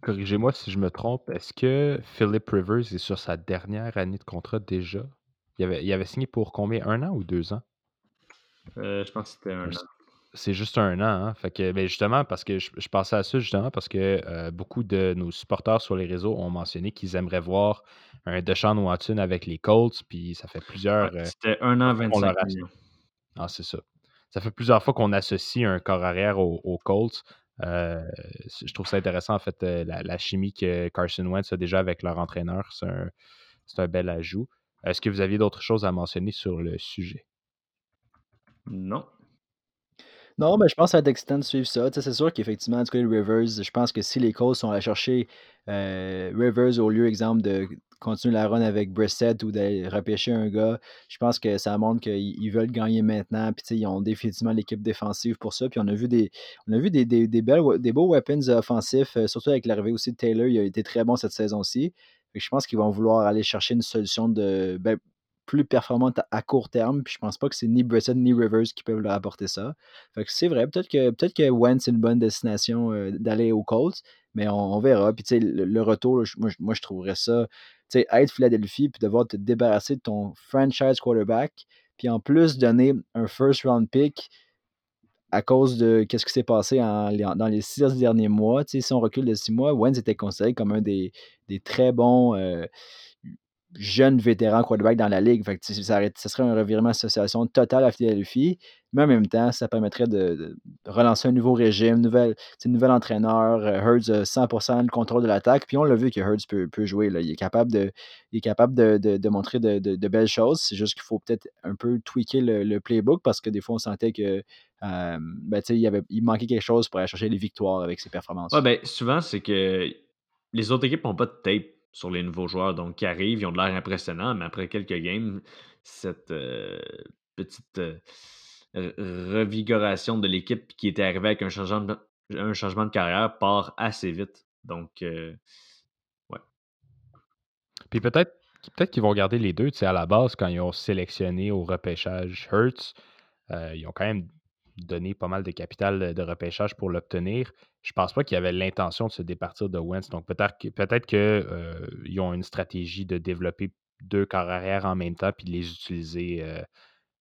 Corrigez-moi si je me trompe. Est-ce que Philip Rivers est sur sa dernière année de contrat déjà? Il avait, il avait signé pour combien? Un an ou deux ans? Euh, je pense que c'était un an. C'est juste un an. Hein? Fait que, ben justement, parce que je, je pensais à ça, justement, parce que euh, beaucoup de nos supporters sur les réseaux ont mentionné qu'ils aimeraient voir un Deshaun Watson avec les Colts, puis ça fait plusieurs... Ouais, c'était un an, vingt-cinq millions. Ah, c'est ça. Ça fait plusieurs fois qu'on associe un corps arrière aux, aux Colts. Euh, je trouve ça intéressant, en fait, la, la chimie que Carson Wentz a déjà avec leur entraîneur. C'est un, c'est un bel ajout. Est-ce que vous aviez d'autres choses à mentionner sur le sujet? Non. Non, mais je pense que ça va être excitant de suivre ça. Tu sais, c'est sûr qu'effectivement, du côté de Rivers, je pense que si les Colts sont allés chercher euh, Rivers au lieu, exemple, de continuer la run avec Brissett ou d'aller repêcher un gars, je pense que ça montre qu'ils veulent gagner maintenant. Puis, tu sais, ils ont définitivement l'équipe défensive pour ça. Puis, on a vu des, on a vu des, des, des, belles, des beaux weapons offensifs, surtout avec l'arrivée aussi de Taylor. Il a été très bon cette saison-ci. Fait que je pense qu'ils vont vouloir aller chercher une solution de... Ben, plus performante à court terme, puis je pense pas que c'est ni Brissett ni Rivers qui peuvent leur apporter ça. Fait que c'est vrai, peut-être que, peut-être que Wentz c'est une bonne destination euh, d'aller aux Colts, mais on, on verra. Puis tu sais, le, le retour, là, moi, moi je trouverais ça, tu sais, être Philadelphie, puis devoir te débarrasser de ton franchise quarterback, puis en plus donner un first round pick à cause de qu'est-ce qui s'est passé en, en, dans les six derniers mois. Tu sais, si on recule de six mois, Wentz était considéré comme un des, des très bons... Euh, jeune vétéran quarterback dans la ligue. Fait que ça, ça serait un revirement d'association total à Philadelphie, mais en même temps, ça permettrait de, de relancer un nouveau régime, nouvel, nouvel entraîneur. Hurts a cent pour cent le contrôle de l'attaque, puis on l'a vu que Hurts peut, peut jouer. Là. Il est capable de, il est capable de, de, de montrer de, de, de belles choses. C'est juste qu'il faut peut-être un peu tweaker le, le playbook parce que des fois, on sentait que euh, ben, il, avait, il manquait quelque chose pour aller chercher les victoires avec ses performances. Ouais, ben, souvent, c'est que les autres équipes n'ont pas de tape sur les nouveaux joueurs donc qui arrivent, ils ont de l'air impressionnants, mais après quelques games, cette euh, petite euh, revigoration de l'équipe qui était arrivée avec un changement de, un changement de carrière part assez vite. Donc, euh, ouais. Puis peut-être, peut-être qu'ils vont garder les deux. Tu sais, à la base, quand ils ont sélectionné au repêchage Hurts, euh, ils ont quand même donné pas mal de capital de repêchage pour l'obtenir. Je pense pas qu'il y avait l'intention de se départir de Wentz. Donc, peut-être qu'ils peut-être que, euh, ont une stratégie de développer deux corps arrière en même temps puis de les utiliser euh,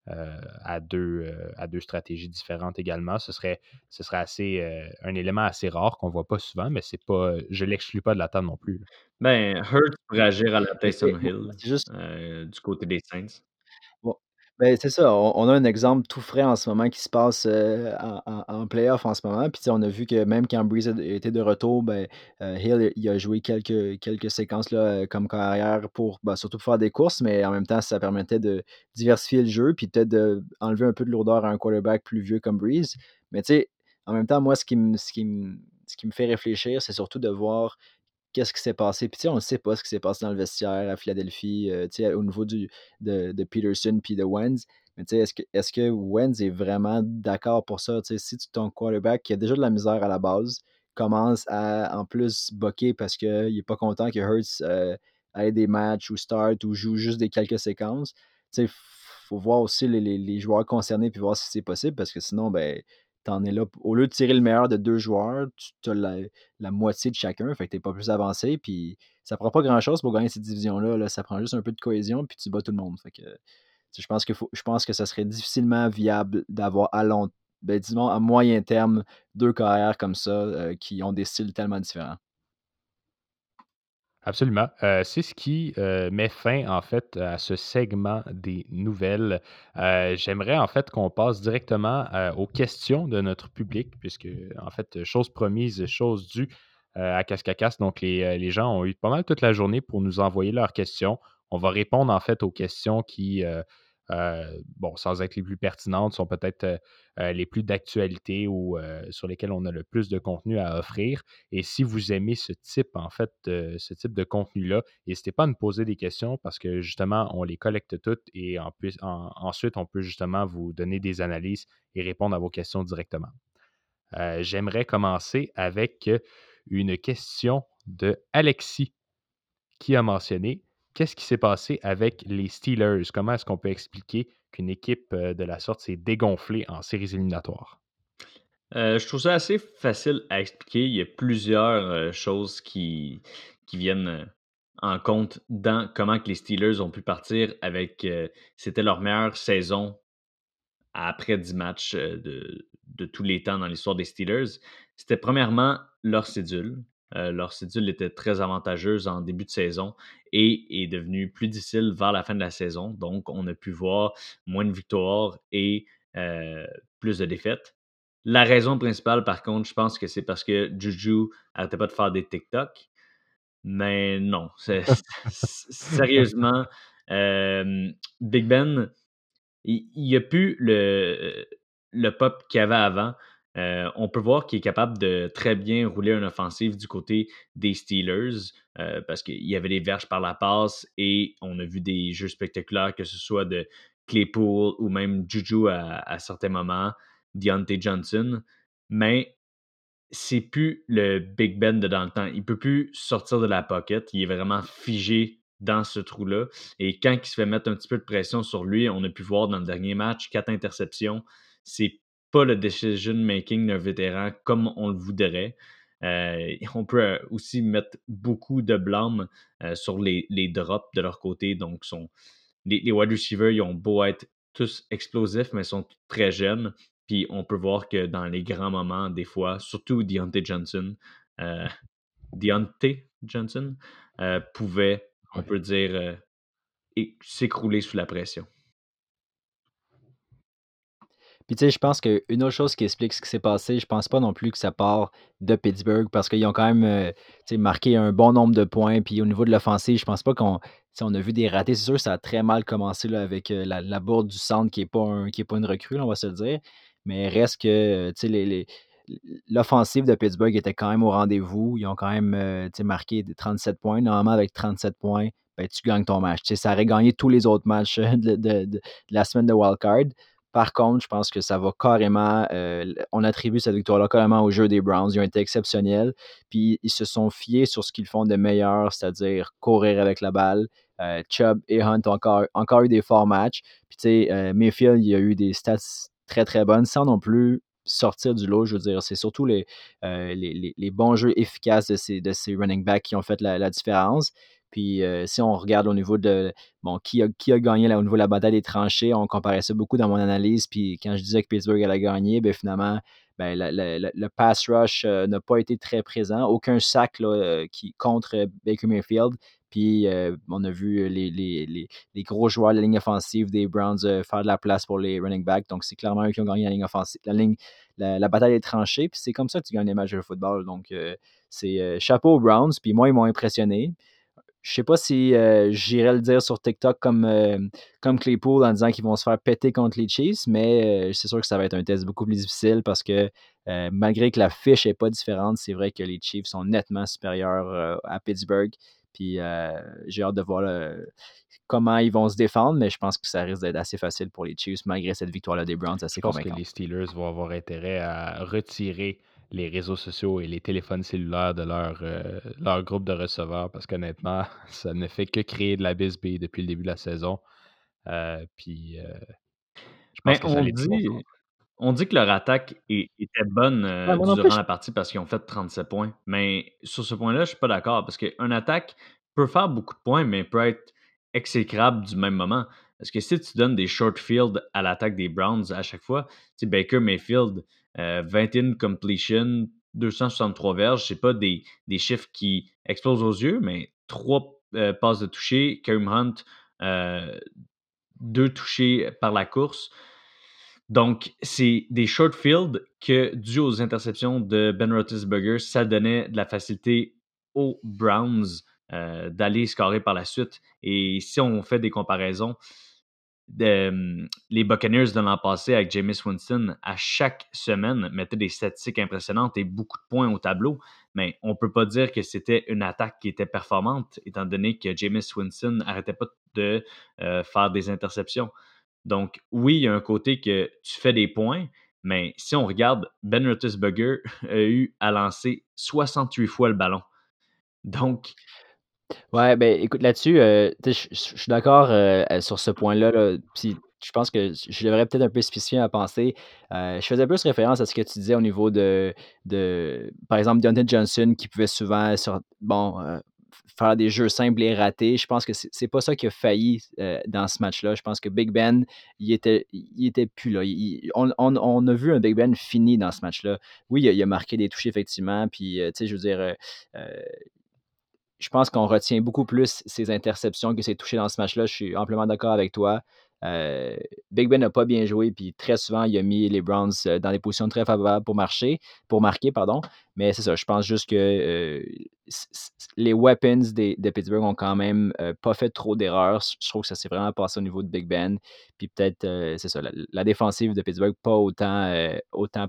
euh, à, deux, euh, à deux stratégies différentes également. Ce serait, ce serait assez euh, un élément assez rare qu'on voit pas souvent, mais c'est pas, je l'exclus pas de la table non plus. Ben, Hurts pourrait agir à la Taysom Hill juste... euh, du côté des Saints. Ben, c'est ça, on, on a un exemple tout frais en ce moment qui se passe euh, en, en playoff en ce moment. Puis on a vu que même quand Breeze était de retour, ben, euh, Hill il a joué quelques, quelques séquences là, comme carrière pour ben, surtout pour faire des courses, mais en même temps, ça permettait de diversifier le jeu puis peut-être d'enlever un peu de lourdeur à un quarterback plus vieux comme Breeze. Mais tu sais, en même temps, moi, ce qui me ce qui me, ce qui me fait réfléchir, c'est surtout de voir qu'est-ce qui s'est passé. Puis tu sais, on ne sait pas ce qui s'est passé dans le vestiaire à Philadelphie, euh, tu sais, au niveau du, de, de Peterson puis de Wentz. Mais tu sais, est-ce que, est-ce que Wentz est vraiment d'accord pour ça? Tu sais, si ton quarterback qui a déjà de la misère à la base commence à en plus boquer parce qu'il n'est pas content que Hurts euh, ait des matchs ou start ou joue juste des quelques séquences, tu sais, il faut voir aussi les, les, les joueurs concernés puis voir si c'est possible parce que sinon, ben t'en es là, au lieu de tirer le meilleur de deux joueurs, tu as la, la moitié de chacun, fait que t'es pas plus avancé, puis ça prend pas grand-chose pour gagner cette division-là, là, ça prend juste un peu de cohésion, puis tu bats tout le monde, fait que je pense que, faut, je pense que ça serait difficilement viable d'avoir à long, ben, disons à moyen terme, deux carrières comme ça, euh, qui ont des styles tellement différents. Absolument. Euh, c'est ce qui euh, met fin, en fait, à ce segment des nouvelles. Euh, j'aimerais, en fait, qu'on passe directement euh, aux questions de notre public, puisque, en fait, chose promise, chose due euh, à Cascacas. Donc, les, les gens ont eu pas mal toute la journée pour nous envoyer leurs questions. On va répondre, en fait, aux questions qui, euh, euh, bon, sans être les plus pertinentes, sont peut-être euh, euh, les plus d'actualité ou euh, sur lesquelles on a le plus de contenu à offrir. Et si vous aimez ce type, en fait, euh, ce type de contenu-là, n'hésitez pas à nous poser des questions parce que, justement, on les collecte toutes et en pu- en, ensuite, on peut justement vous donner des analyses et répondre à vos questions directement. Euh, j'aimerais commencer avec une question de Alexis qui a mentionné: qu'est-ce qui s'est passé avec les Steelers? Comment est-ce qu'on peut expliquer qu'une équipe de la sorte s'est dégonflée en séries éliminatoires? Euh, je trouve ça assez facile à expliquer. Il y a plusieurs euh, choses qui, qui viennent en compte dans comment que les Steelers ont pu partir avec... Euh, c'était leur meilleure saison après dix matchs euh, de, de tous les temps dans l'histoire des Steelers. C'était premièrement leur cédule. Euh, leur cédule était très avantageuse en début de saison et est devenue plus difficile vers la fin de la saison. Donc, on a pu voir moins de victoires et euh, plus de défaites. La raison principale, par contre, je pense que c'est parce que JuJu n'arrêtait pas de faire des TikTok. Mais non, c'est, c'est, sérieusement, euh, Big Ben, il n'y a plus le, le pop qu'il y avait avant. Euh, on peut voir qu'il est capable de très bien rouler une offensive du côté des Steelers euh, parce qu'il y avait des verges par la passe et on a vu des jeux spectaculaires, que ce soit de Claypool ou même JuJu à, à certains moments, Diontae Johnson, mais c'est plus le Big Ben de dans le temps. Il ne peut plus sortir de la pocket, il est vraiment figé dans ce trou-là et quand il se fait mettre un petit peu de pression sur lui, on a pu voir dans le dernier match, quatre interceptions, c'est pas le decision-making d'un vétéran comme on le voudrait. Euh, on peut aussi mettre beaucoup de blâme euh, sur les, les drops de leur côté. Donc, sont, les, les wide receivers, ils ont beau être tous explosifs, mais sont très jeunes. Puis, on peut voir que dans les grands moments, des fois, surtout Diontae Johnson, euh, Diontae Johnson euh, pouvait, on peut dire, euh, é- s'écrouler sous la pression. Puis tu sais, je pense qu'une autre chose qui explique ce qui s'est passé, je pense pas non plus que ça part de Pittsburgh parce qu'ils ont quand même euh, tu sais, marqué un bon nombre de points. Puis au niveau de l'offensive, je pense pas qu'on tu sais, on a vu des ratés. C'est sûr que ça a très mal commencé là, avec euh, la, la bourde du centre qui n'est pas, un, qui est pas une recrue, là, on va se le dire. Mais reste que tu sais, les, les, l'offensive de Pittsburgh était quand même au rendez-vous. Ils ont quand même euh, tu sais, marqué trente-sept points. Normalement, avec trente-sept points, ben, tu gagnes ton match. Tu sais, ça aurait gagné tous les autres matchs de, de, de, de la semaine de wildcard. Par contre, je pense que ça va carrément, euh, on attribue cette victoire-là carrément au jeu des Browns. Ils ont été exceptionnels, puis ils se sont fiés sur ce qu'ils font de meilleur, c'est-à-dire courir avec la balle. Euh, Chubb et Hunt ont encore, encore eu des forts matchs. Puis tu sais, euh, Mayfield, il y a eu des stats très très bonnes, sans non plus sortir du lot, je veux dire. C'est surtout les, euh, les, les, les bons jeux efficaces de ces, de ces running backs qui ont fait la, la différence. Puis euh, si on regarde au niveau de bon qui a, qui a gagné là, au niveau de la bataille des tranchées, on comparait ça beaucoup dans mon analyse. Puis quand je disais que Pittsburgh allait gagner, bien, finalement, bien, la, la, la, le pass rush euh, n'a pas été très présent. Aucun sac là, euh, qui, contre Baker Mayfield. Puis euh, on a vu les, les, les, les gros joueurs de la ligne offensive des Browns euh, faire de la place pour les running backs. Donc c'est clairement eux qui ont gagné la ligne offensive, la ligne, la, la bataille des tranchées. Puis c'est comme ça que tu gagnes les matchs de football. Donc euh, c'est euh, chapeau aux Browns. Puis moi, ils m'ont impressionné. Je sais pas si euh, j'irais le dire sur TikTok comme, euh, comme Claypool en disant qu'ils vont se faire péter contre les Chiefs, mais euh, c'est sûr que ça va être un test beaucoup plus difficile parce que euh, malgré que la fiche n'est pas différente, c'est vrai que les Chiefs sont nettement supérieurs euh, à Pittsburgh. Puis euh, j'ai hâte de voir là, comment ils vont se défendre, mais je pense que ça risque d'être assez facile pour les Chiefs malgré cette victoire-là des Browns. Assez convaincant. Je pense que les Steelers vont avoir intérêt à retirer les réseaux sociaux et les téléphones cellulaires de leur, euh, leur groupe de receveurs parce qu'honnêtement, ça ne fait que créer de la bisbille depuis le début de la saison. Euh, puis, euh, je pense Mais que ça on, dit, On dit que leur attaque est, était bonne euh, ah, durant plus, la partie parce qu'ils ont fait trente-sept points. Mais sur ce point-là, je ne suis pas d'accord parce qu'une attaque peut faire beaucoup de points, mais peut être exécrable du même moment. Parce que si tu donnes des short fields à l'attaque des Browns à chaque fois, tu sais, Baker Mayfield, euh, vingt et un completions, deux cent soixante-trois verges, c'est pas des, des chiffres qui explosent aux yeux, mais trois euh, passes de toucher, Kareem Hunt, euh, deux touchés par la course. Donc, c'est des short fields que, dû aux interceptions de Ben Roethlisberger, ça donnait de la facilité aux Browns euh, d'aller scorer par la suite. Et si on fait des comparaisons, euh, les Buccaneers de l'an passé avec Jameis Winston, à chaque semaine, mettaient des statistiques impressionnantes et beaucoup de points au tableau. Mais on ne peut pas dire que c'était une attaque qui était performante, étant donné que Jameis Winston n'arrêtait pas de euh, faire des interceptions. Donc, oui, il y a un côté que tu fais des points, mais si on regarde, Ben Roethlisberger a eu à lancer soixante-huit fois le ballon. Donc... Ouais, ben écoute, là-dessus, euh, je suis d'accord euh, sur ce point-là. Là, puis je pense que je devrais peut-être un peu spécifier à penser. Euh, je faisais plus référence à ce que tu disais au niveau de, de par exemple, Diontae Johnson qui pouvait souvent... Sur, bon... Euh, faire des jeux simples et ratés. Je pense que c'est, c'est pas ça qui a failli euh, dans ce match-là. Je pense que Big Ben, il était, il était plus là. Il, on, on, on a vu un Big Ben fini dans ce match-là. Oui, il a, il a marqué des touches, effectivement. Puis, euh, tu sais, je veux dire, euh, euh, je pense qu'on retient beaucoup plus ses interceptions que ses touchés dans ce match-là. Je suis amplement d'accord avec toi. Euh, Big Ben n'a pas bien joué, puis très souvent, il a mis les Browns dans des positions très favorables pour marcher, pour marquer, pardon. Mais c'est ça, je pense juste que euh, c- c- les weapons des, de Pittsburgh ont quand même euh, pas fait trop d'erreurs. Je trouve que ça s'est vraiment passé au niveau de Big Ben. Puis peut-être, euh, c'est ça, la, la défensive de Pittsburgh pas autant, euh, autant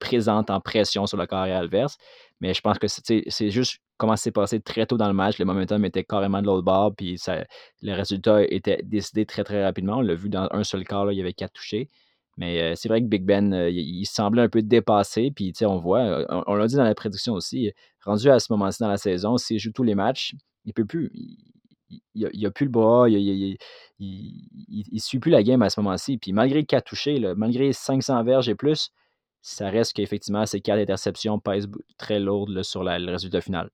présente en pression sur le carrière adverse. Mais je pense que c'est, c'est juste comment c'est passé très tôt dans le match. Le momentum était carrément de l'autre bord, puis ça, le résultat était décidé très, très rapidement. On l'a vu dans un seul quart, là, il y avait quatre touchés. Mais euh, c'est vrai que Big Ben, euh, il, il semblait un peu dépassé, puis on voit, on, on l'a dit dans la prédiction aussi, rendu à ce moment-ci dans la saison, s'il joue tous les matchs, il ne peut plus... Il, il n'a plus le bras, il ne suit plus la game à ce moment-ci. Puis malgré quatre touchés, là, malgré cinq cents verges et plus, ça reste qu'effectivement, ces quatre interceptions pèsent très lourd là, sur la, le résultat final.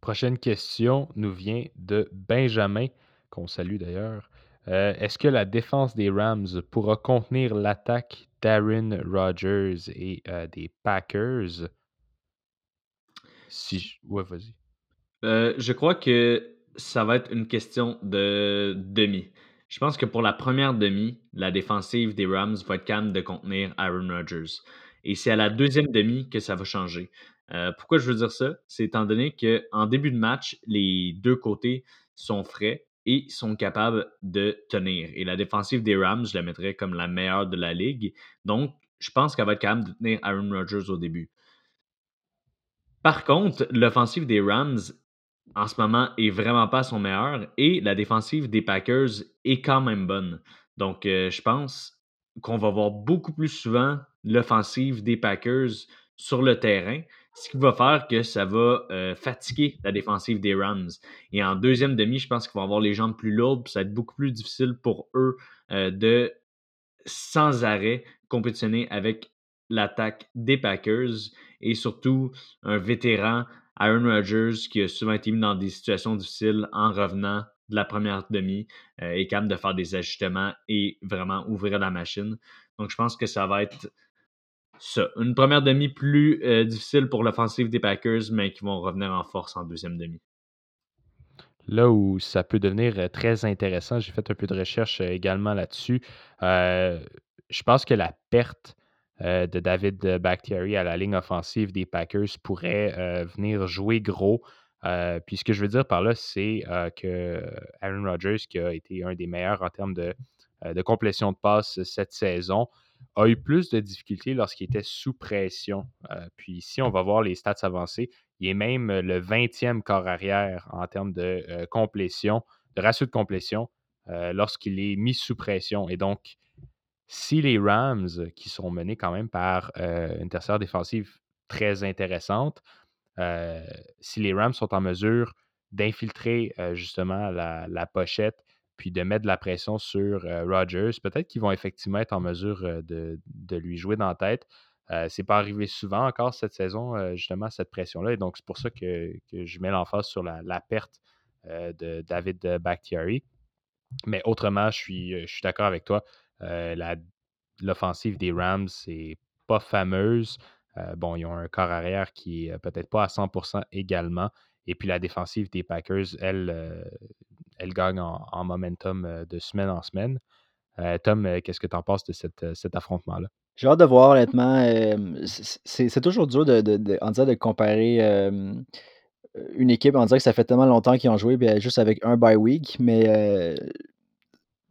Prochaine question nous vient de Benjamin, qu'on salue d'ailleurs. Euh, est-ce que la défense des Rams pourra contenir l'attaque d'Aaron Rodgers et euh, des Packers? Si je... Ouais, vas-y. Euh, je crois que ça va être une question de demi. Je pense que pour la première demi, la défensive des Rams va être capable de contenir Aaron Rodgers. Et c'est à la deuxième demi que ça va changer. Euh, pourquoi je veux dire ça? C'est étant donné qu'en début de match, les deux côtés sont frais et sont capables de tenir. Et la défensive des Rams, je la mettrais comme la meilleure de la ligue. Donc, je pense qu'elle va être capable de tenir Aaron Rodgers au début. Par contre, l'offensive des Rams... en ce moment, est vraiment pas son meilleur et la défensive des Packers est quand même bonne. Donc, euh, je pense qu'on va voir beaucoup plus souvent l'offensive des Packers sur le terrain, ce qui va faire que ça va euh, fatiguer la défensive des Rams. Et en deuxième demi, je pense qu'ils vont avoir les jambes plus lourdes puis ça va être beaucoup plus difficile pour eux euh, de, sans arrêt, compétitionner avec l'attaque des Packers et surtout un vétéran Aaron Rodgers, qui a souvent été mis dans des situations difficiles en revenant de la première demi, euh, est capable de faire des ajustements et vraiment ouvrir la machine. Donc, je pense que ça va être ça. Une première demi plus euh, difficile pour l'offensive des Packers, mais qui vont revenir en force en deuxième demi. Là où ça peut devenir très intéressant, j'ai fait un peu de recherche également là-dessus. Euh, je pense que la perte Euh, de David Bakhtiari à la ligne offensive des Packers pourrait euh, venir jouer gros. Euh, puis ce que je veux dire par là, c'est euh, que Aaron Rodgers, qui a été un des meilleurs en termes de, euh, de complétion de passes cette saison, a eu plus de difficultés lorsqu'il était sous pression. Euh, puis ici, on va voir les stats avancées. Il est même le vingtième corps arrière en termes de euh, complétion, de ratio de complétion, euh, lorsqu'il est mis sous pression. Et donc, si les Rams, qui sont menés quand même par euh, une tertiaire défensive très intéressante, euh, si les Rams sont en mesure d'infiltrer euh, justement la, la pochette puis de mettre de la pression sur euh, Rodgers. Peut-être qu'ils vont effectivement être en mesure euh, de, de lui jouer dans la tête. Euh, c'est pas arrivé souvent encore cette saison, euh, justement, cette pression-là. Et donc, c'est pour ça que, que je mets l'emphase sur la, la perte euh, de David Bakhtiari. Mais autrement, je suis, je suis d'accord avec toi. Euh, la, l'offensive des Rams, c'est pas fameuse. Euh, bon, ils ont un corps arrière qui est peut-être pas à cent pour cent également. Et puis la défensive des Packers, elle, euh, elle gagne en, en momentum euh, de semaine en semaine. Euh, Tom, euh, qu'est-ce que tu en penses de cette, euh, cet affrontement-là? J'ai hâte de voir, honnêtement. Euh, c'est, c'est toujours dur de, de, de, en disant de comparer euh, une équipe. On dirait que ça fait tellement longtemps qu'ils ont joué, bien, juste avec un bye week. Mais euh,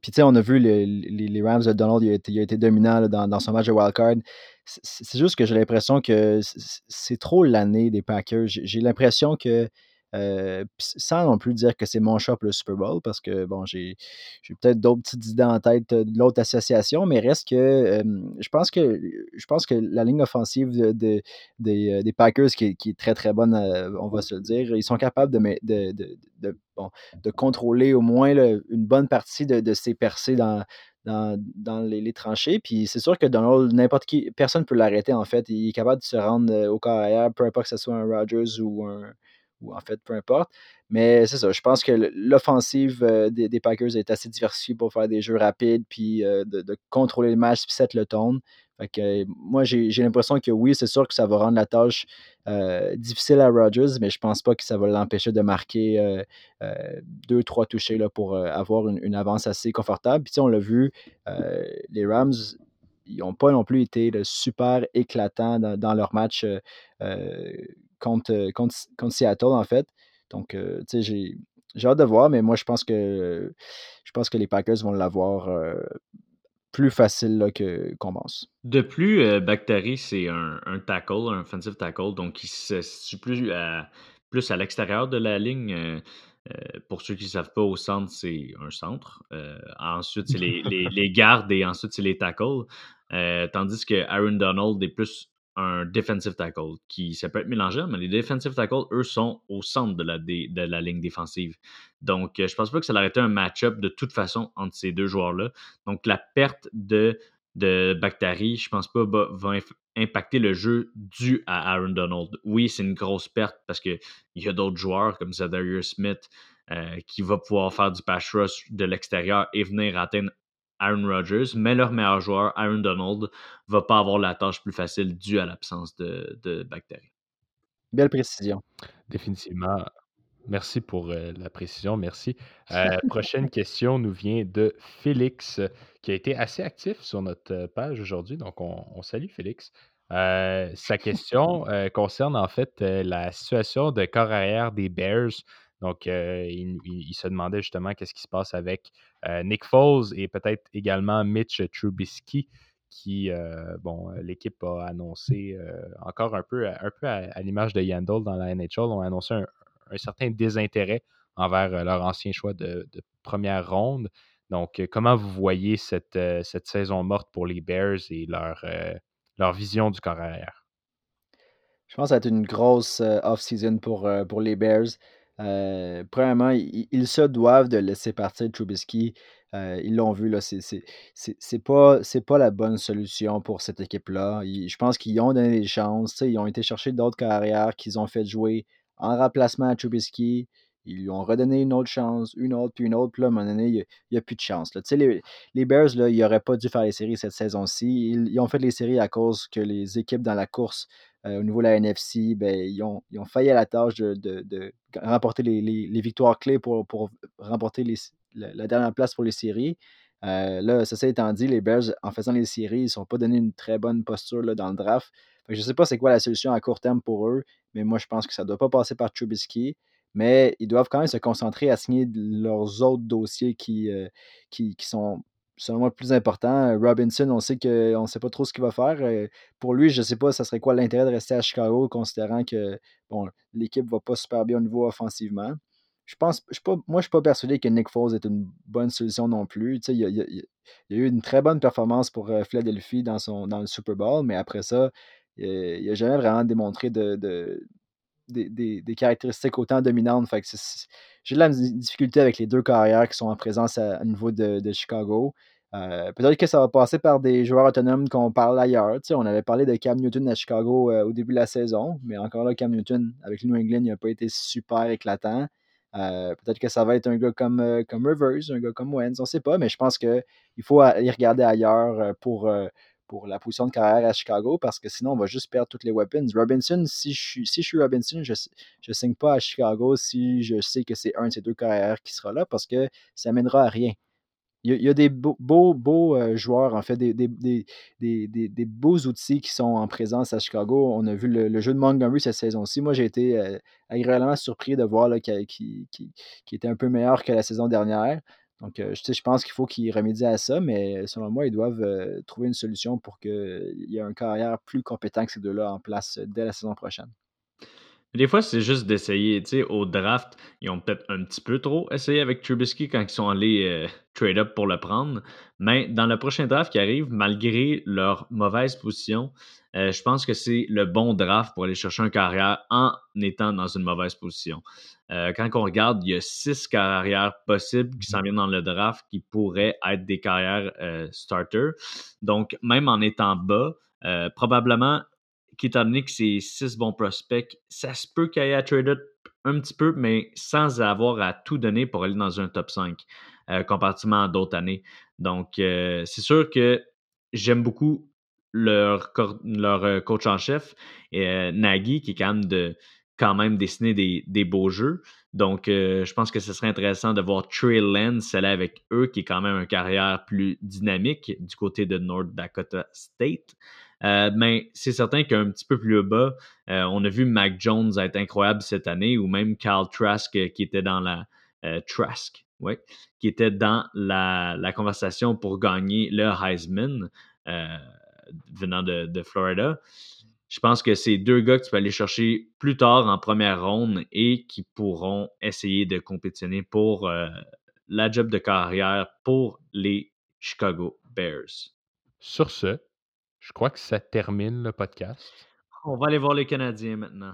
puis tu sais, on a vu le, les, les Rams de Donald, il a été, il a été dominant là, dans, dans son match de wildcard. C'est, c'est juste que j'ai l'impression que c'est, c'est trop l'année des Packers. J'ai, j'ai l'impression que Euh, sans non plus dire que c'est mon shop le Super Bowl, parce que bon, j'ai, j'ai peut-être d'autres petites idées en tête de l'autre association, mais reste que euh, je pense que je pense que la ligne offensive de, de, de, des Packers qui, qui est très très bonne, on va se le dire, ils sont capables de, de, de, de, bon, de contrôler au moins là, une bonne partie de, de ces percées dans Dans, dans les, les tranchées, puis c'est sûr que Donald, n'importe qui, personne ne peut l'arrêter en fait, il est capable de se rendre au corps arrière, peu importe que ce soit un Rodgers ou un, ou en fait peu importe, mais c'est ça, je pense que l'offensive des, des Packers est assez diversifiée pour faire des jeux rapides, puis de, de contrôler le match, puis set le tone. Fait que moi, j'ai, j'ai l'impression que oui, c'est sûr que ça va rendre la tâche euh, difficile à Rodgers, mais je pense pas que ça va l'empêcher de marquer euh, euh, deux, trois touchés là, pour euh, avoir une, une avance assez confortable. Puis tu sais, on l'a vu, euh, les Rams, ils n'ont pas non plus été là, super éclatants dans, dans leur match euh, contre, contre, contre Seattle, en fait. Donc, euh, tu sais, j'ai, j'ai hâte de voir, mais moi, je pense que, je pense que les Packers vont l'avoir euh, plus facile là, que, qu'on pense. De plus, euh, Bakhtiari, c'est un, un tackle, un offensive tackle, donc il se situe plus à, plus à l'extérieur de la ligne. Euh, euh, pour ceux qui ne savent pas, au centre, c'est un centre. Euh, ensuite, c'est les, les, les gardes et ensuite, c'est les tackles. Euh, tandis que Aaron Donald est plus un defensive tackle, qui ça peut être mélangeant, mais les defensive tackles, eux, sont au centre de la, dé, de la ligne défensive. Donc, euh, je pense pas que ça aurait été un match-up de toute façon entre ces deux joueurs-là. Donc, la perte de, de Bakhtiari, je pense pas, bah, va inf- impacter le jeu dû à Aaron Donald. Oui, c'est une grosse perte parce qu'il y a d'autres joueurs comme Zadarius Smith euh, qui va pouvoir faire du pass rush de l'extérieur et venir atteindre Aaron Rodgers, mais leur meilleur joueur, Aaron Donald, va pas avoir la tâche plus facile due à l'absence de, de Bakhtiari. Belle précision. Définitivement. Merci pour euh, la précision, merci. Euh, prochaine question nous vient de Félix, qui a été assez actif sur notre page aujourd'hui, donc on, on salue Félix. Euh, sa question euh, concerne en fait euh, la situation de corps arrière des Bears. Donc, euh, il, il se demandait justement qu'est-ce qui se passe avec euh, Nick Foles et peut-être également Mitch Trubisky, qui, euh, bon, l'équipe a annoncé euh, encore un peu, un peu à, à l'image de Yandle dans la N H L, ont annoncé un, un certain désintérêt envers leur ancien choix de, de première ronde. Donc, comment vous voyez cette, cette saison morte pour les Bears et leur, euh, leur vision du corps arrière? Je pense que ça va être une grosse off-season pour, pour les Bears. Euh, premièrement, ils, ils se doivent de laisser partir Trubisky. Euh, ils l'ont vu, là, c'est, c'est, c'est, c'est, pas, c'est pas la bonne solution pour cette équipe-là. Ils, je pense qu'ils ont donné des chances. Ils ont été chercher d'autres carrières qu'ils ont fait jouer en remplacement à Trubisky. Ils lui ont redonné une autre chance, une autre, puis une autre. Puis là, à un moment donné, il n'y a, a plus de chance. Là. Les, les Bears, là, ils n'auraient pas dû faire les séries cette saison-ci. Ils, ils ont fait les séries à cause que les équipes dans la course euh, au niveau de la N F C, ben, ils, ont, ils ont failli à la tâche de, de, de remporter les, les, les victoires clés pour, pour remporter les, la, la dernière place pour les séries. Euh, là, ceci étant dit, les Bears, en faisant les séries, ils ne se sont pas donné une très bonne posture là, dans le draft. Fait que je ne sais pas c'est quoi la solution à court terme pour eux, mais moi, je pense que ça ne doit pas passer par Trubisky. Mais ils doivent quand même se concentrer à signer leurs autres dossiers qui, euh, qui, qui sont, selon moi, plus importants. Robinson, on sait qu'on ne sait pas trop ce qu'il va faire. Pour lui, je ne sais pas, ça serait quoi l'intérêt de rester à Chicago, considérant que bon, l'équipe ne va pas super bien au niveau offensivement. Je pense, je suis pas, moi, je ne suis pas persuadé que Nick Foles est une bonne solution non plus. Tu sais, il y a, il y a, il y a eu une très bonne performance pour Philadelphie dans, son, dans le Super Bowl, mais après ça, il n'a jamais vraiment démontré de... de des, des, des caractéristiques autant dominantes. Fait que c'est, c'est, j'ai de la difficulté avec les deux carrières qui sont en présence à, à niveau de, de Chicago. Euh, peut-être que ça va passer par des joueurs autonomes qu'on parle ailleurs. T'sais, on avait parlé de Cam Newton à Chicago euh, au début de la saison, mais encore là, Cam Newton, avec New England, il n'a pas été super éclatant. Euh, peut-être que ça va être un gars comme, euh, comme Rivers, un gars comme Wentz, on ne sait pas, mais je pense qu'il faut aller regarder ailleurs pour, euh, pour la position de carrière à Chicago, parce que sinon, on va juste perdre toutes les weapons. Robinson, si je, si je suis Robinson, je ne signe pas à Chicago si je sais que c'est un de ces deux carrières qui sera là, parce que ça ne mènera à rien. Il y a, il y a des beaux, beaux, beaux joueurs, en fait, des, des, des, des, des, des beaux outils qui sont en présence à Chicago. On a vu le, le jeu de Montgomery cette saison-ci. Moi, j'ai été euh, agréablement surpris de voir là, qu'il, qu'il, qu'il était un peu meilleur que la saison dernière. Donc, euh, je, je pense qu'il faut qu'ils remédient à ça, mais selon moi, ils doivent euh, trouver une solution pour qu'il y ait un carrière plus compétent que ces deux-là en place dès la saison prochaine. Des fois, c'est juste d'essayer. Tu sais, au draft, ils ont peut-être un petit peu trop essayé avec Trubisky quand ils sont allés euh, trade-up pour le prendre. Mais dans le prochain draft qui arrive, malgré leur mauvaise position, euh, je pense que c'est le bon draft pour aller chercher un carrière en étant dans une mauvaise position. Euh, quand on regarde, il y a six carrières possibles qui s'en viennent dans le draft qui pourraient être des carrières euh, starter. Donc, même en étant bas, euh, probablement... étant donné que c'est six bons prospects, ça se peut qu'il y ait à trade-up un petit peu, mais sans avoir à tout donner pour aller dans un top cinq, euh, comparativement à d'autres années. Donc, euh, c'est sûr que j'aime beaucoup leur, leur coach en chef, euh, Nagy, qui est quand même de quand même dessiner des, des beaux jeux. Donc, euh, je pense que ce serait intéressant de voir Trey Lance aller avec eux, qui est quand même une carrière plus dynamique du côté de North Dakota State. Euh, mais c'est certain qu'un petit peu plus bas, euh, on a vu Mac Jones être incroyable cette année, ou même Kyle Trask euh, qui était dans la euh, Trask, ouais, qui était dans la, la conversation pour gagner le Heisman euh, venant de, de Florida. Je pense que c'est deux gars que tu peux aller chercher plus tard en première ronde et qui pourront essayer de compétitionner pour euh, la job de carrière pour les Chicago Bears. Sur ce, je crois que ça termine le podcast. On va aller voir les Canadiens maintenant.